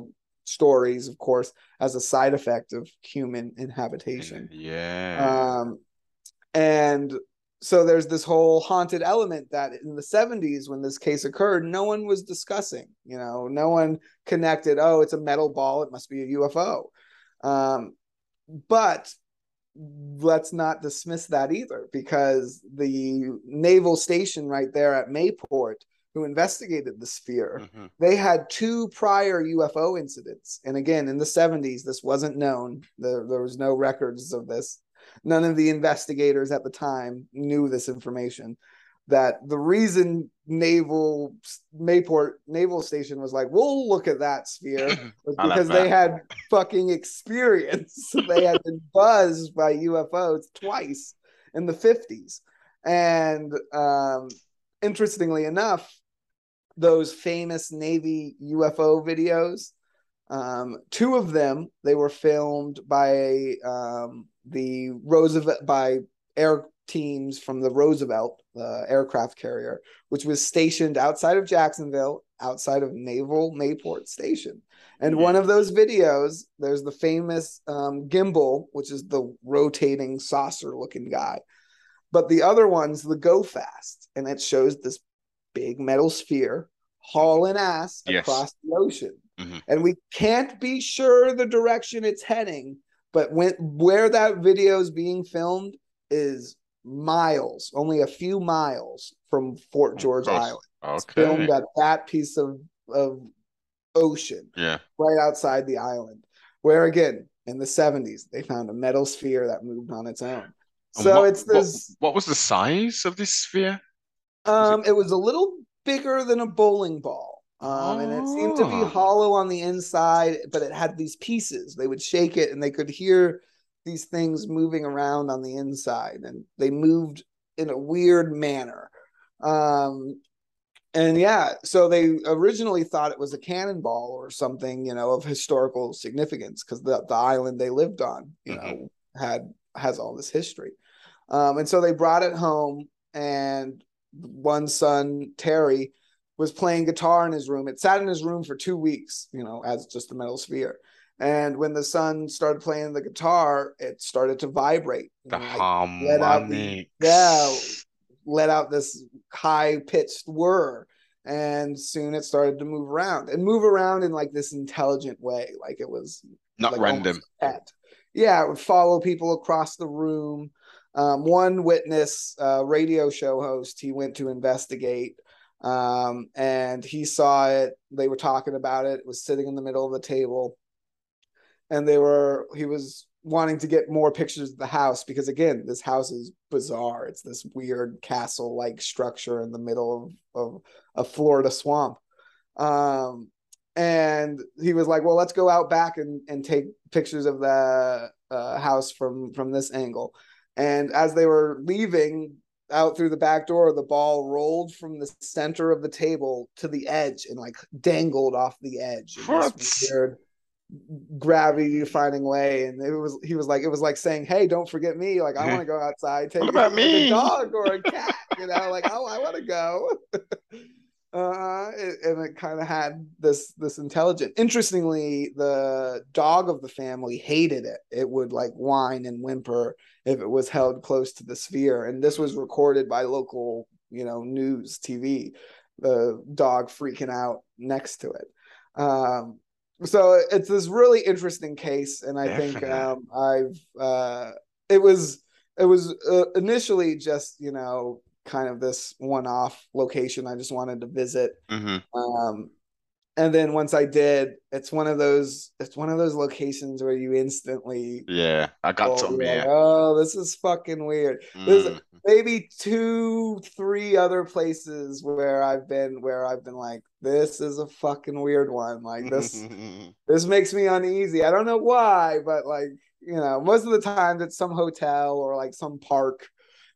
stories, of course, as a side effect of human inhabitation. Yeah. Um, and so there's this whole haunted element that in the seventies, when this case occurred, no one was discussing. You know, no one connected, oh, it's a metal ball, it must be a U F O. Um, but let's not dismiss that either, because the naval station right there at Mayport, who investigated the sphere, mm-hmm. they had two prior U F O incidents. And again, in the seventies, this wasn't known. There, there was no records of this. none of the investigators at the time knew this information, that the reason Naval Mayport Naval Station was like, we'll look at that sphere, was because they had fucking experience. They had been buzzed by U F Os twice in the fifties. And um, interestingly enough, those famous Navy U F O videos, um, two of them, they were filmed by um, the Roosevelt, by air teams from the Roosevelt uh, aircraft carrier, which was stationed outside of Jacksonville, outside of Naval Mayport Station. And mm-hmm. one of those videos, there's the famous um, gimbal, which is the rotating saucer looking guy. But the other one's the Go Fast, and it shows this big metal sphere hauling ass yes. across the ocean. Mm-hmm. And we can't be sure the direction it's heading, but when where that video is being filmed is miles, only a few miles from Fort George oh, Island. Okay. It's filmed at that piece of, of ocean, yeah, right outside the island, where again, in the seventies, they found a metal sphere that moved on its own. So what, it's this. What, what was the size of this sphere? Um, was it... it was a little bigger than a bowling ball, um, oh. and it seemed to be hollow on the inside. But it had these pieces. They would shake it, and they could hear these things moving around on the inside, and they moved in a weird manner. Um, and yeah, so they originally thought it was a cannonball or something, you know, of historical significance, because the the island they lived on, you mm-hmm. know, had has all this history. Um, and so they brought it home, and one son, Terry, was playing guitar in his room. It sat in his room for two weeks, you know, as just a metal sphere. And when the son started playing the guitar, it started to vibrate. The harmonics. Let out the, yeah, let out this high-pitched whir. And soon it started to move around. And move around in, like, this intelligent way. Like, it was... Not like random. Yeah, it would follow people across the room. Um, one witness, uh, radio show host, he went to investigate, um, and he saw it. They were talking about it. It was sitting in the middle of the table, and they were. He was wanting to get more pictures of the house, because again, this house is bizarre. It's this weird castle-like structure in the middle of, of a Florida swamp. Um, And he was like, well, let's go out back and, and take pictures of the uh, house from, from this angle. And as they were leaving out through the back door, the ball rolled from the center of the table to the edge and like dangled off the edge in this weird gravity-defying way. And it was he was like, it was like saying, hey, don't forget me. Like, I want to go outside, take what about me? a dog or a cat, you know, like, oh, I want to go. Uh, it, and it kind of had this this intelligent. Interestingly, the dog of the family hated it. It would like whine and whimper if it was held close to the sphere. And this was recorded by local, you know, news T V. The dog freaking out next to it. Um, so it's this really interesting case, and I think um, I've uh, it was it was uh, initially just, you know, kind of this one-off location I just wanted to visit. Mm-hmm. Um, and then once I did, it's one of those, it's one of those locations where you instantly, yeah, I got something. Like, oh, this is fucking weird. Mm. There's maybe two, three other places where I've been, where I've been like, this is a fucking weird one. Like this, this makes me uneasy. I don't know why, but like, you know, most of the time it's some hotel or like some park.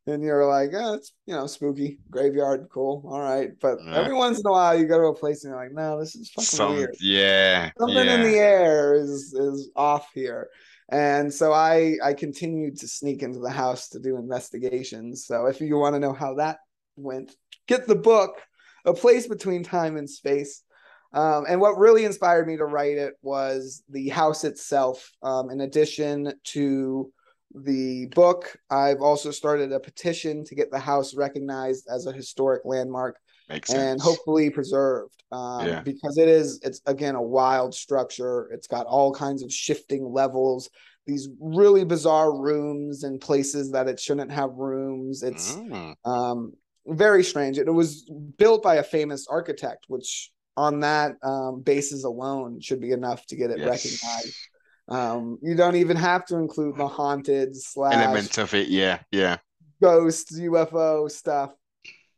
And you're like, oh, it's, you know, spooky. Graveyard, cool. All right. But yeah. every once in a while, you go to a place and you're like, no, this is fucking Some, weird. Yeah. Something yeah. in the air is is off here. And so I, I continued to sneak into the house to do investigations. So if you want to know how that went, get the book, A Place Between Time and Space. Um, and what really inspired me to write it was the house itself. Um, in addition to the book, I've also started a petition to get the house recognized as a historic landmark Makes and sense. hopefully preserved, um, yeah. because it is, it's again, a wild structure. It's got all kinds of shifting levels, these really bizarre rooms and places that it shouldn't have rooms. It's mm. um, very strange. It was built by a famous architect, which on that um, basis alone should be enough to get it yes. recognized Um, you don't even have to include the haunted slash elements of it. Yeah, yeah. Ghost, U F O stuff.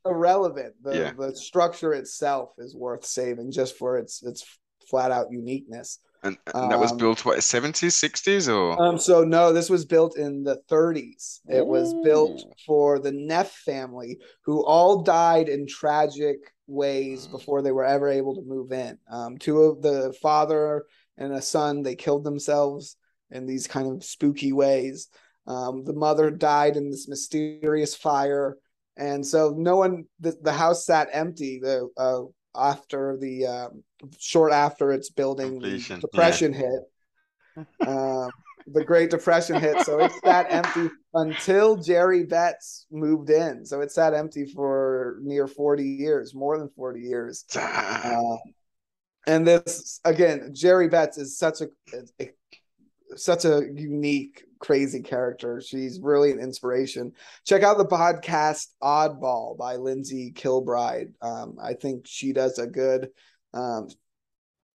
Irrelevant. The yeah. the structure itself is worth saving just for its its flat out uniqueness. And, and that um, was built what, seventies, sixties, or um. So no, this was built in the thirties. It Ooh. was built for the Neff family, who all died in tragic ways mm. before they were ever able to move in. Um, two of the father and a son, they killed themselves in these kind of spooky ways. Um, the mother died in this mysterious fire, and so no one. The, the house sat empty. The uh, after the um, short after its building Completion. depression yeah. hit uh, the Great Depression hit, so it's that empty until Jerry Betts moved in. So it's that empty for near forty years, more than forty years. Uh, and this again, Jerry Betts is such a, a such a unique, crazy character. She's really an inspiration. Check out the podcast Oddball by Lindsay Kilbride. Um, I think she does a good, um,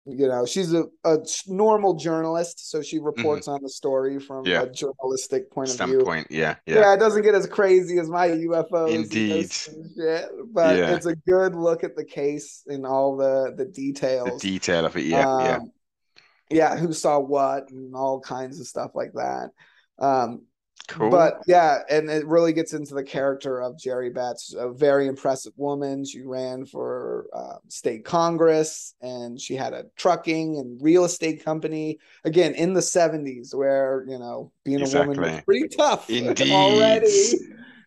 you know, she's a, a normal journalist, so she reports mm-hmm. on the story from yeah. a journalistic point Standpoint, of view. Point, yeah, yeah, yeah. It doesn't get as crazy as my U F Os, indeed, and shit, but yeah. it's a good look at the case and all the the details, the detail of it. Yeah, um, yeah, yeah. Who saw what and all kinds of stuff like that. Um, cool. But yeah, and it really gets into the character of Jerry Betts, a very impressive woman. She ran for uh, state Congress, and she had a trucking and real estate company, again, in the seventies, where, you know, being exactly. a woman was pretty tough Indeed. already.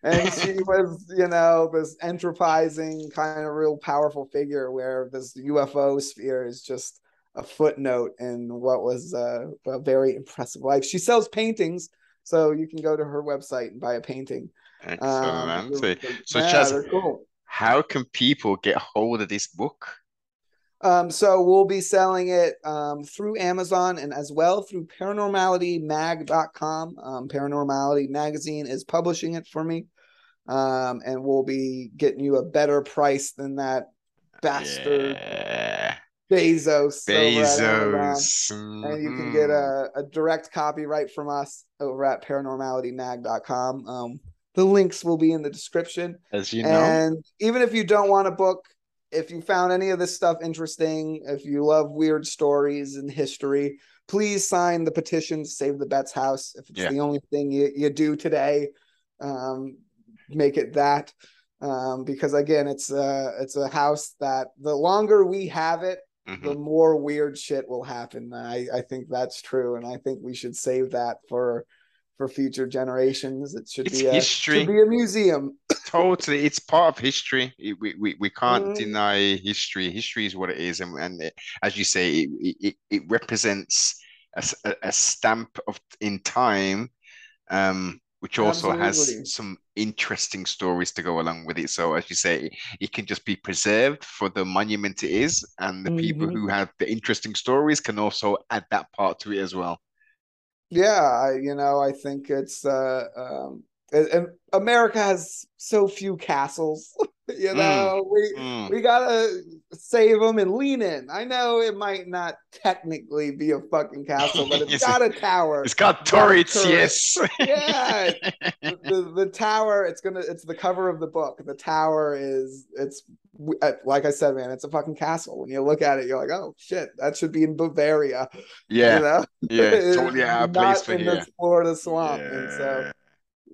And she was, you know, this enterprising kind of real powerful figure, where this U F O sphere is just a footnote in what was a, a very impressive life. She sells paintings, so you can go to her website and buy a painting. Excellent. Um, so, so yeah, Chaz, cool. how can people get hold of this book? Um, so we'll be selling it um, through Amazon, and as well through paranormality mag dot com. Um, Paranormality Magazine is publishing it for me, um, and we'll be getting you a better price than that bastard. Yeah. Bezos, Bezos. Over at and you can get a, a direct copy right from us over at paranormality mag dot com. Um, the links will be in the description. As you know, and even if you don't want a book, if you found any of this stuff interesting, if you love weird stories and history, please sign the petition to save the Betts house. If it's yeah. the only thing you, you do today, um, make it that. Um, because again, it's a it's a house that the longer we have it, Mm-hmm. the more weird shit will happen. I, I think that's true, and I think we should save that for for future generations. It should it's be a history. Should be a museum. Totally, it's part of history. It, we, we we can't mm-hmm. deny history. History is what it is, and and it, as you say, it it, it represents a, a stamp of in time, um, which also Absolutely. has some interesting stories to go along with it. So as you say, it can just be preserved for the monument it is, and the mm-hmm. people who have the interesting stories can also add that part to it as well. Yeah, you know, I think it's uh um it, it, America has so few castles. You know, mm, we mm. we gotta save them and lean in. I know it might not technically be a fucking castle, but it's, it's got a tower. It's got turrets, yes. Yeah, the, the, the tower. It's gonna. It's the cover of the book. The tower is. It's like I said, man. It's a fucking castle. When you look at it, you're like, oh shit, that should be in Bavaria. Yeah, you know? Yeah, totally out of place for here. Not in the Florida swamp, yeah. and so.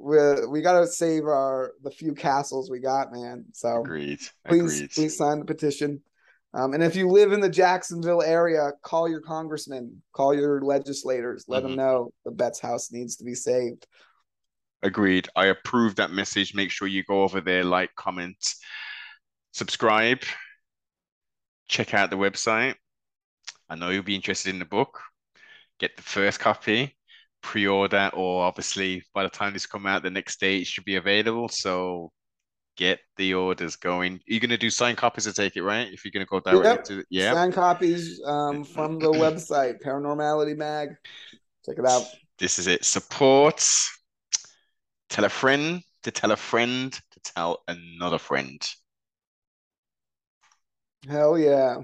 We we gotta save our the few castles we got, man. So agreed. Please, agreed. Please sign the petition. Um, and if you live in the Jacksonville area, call your congressman, call your legislators, let mm-hmm. them know the Betts house needs to be saved. Agreed. I approve that message. Make sure you go over there, like, comment, subscribe, check out the website. I know you'll be interested in the book. Get the first copy. Pre-order, or obviously by the time this come out the next day it should be available, so get the orders going. You're going to do signed copies to take it, right? If you're going to go directly yep. to yeah signed copies um from the website Paranormality Mag. Check it out. This is it. Support. Tell a friend to tell a friend to tell another friend. Hell yeah.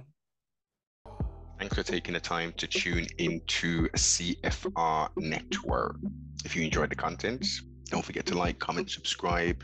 Thanks for taking the time to tune into C F R Network. If you enjoyed the content, don't forget to like, comment, subscribe.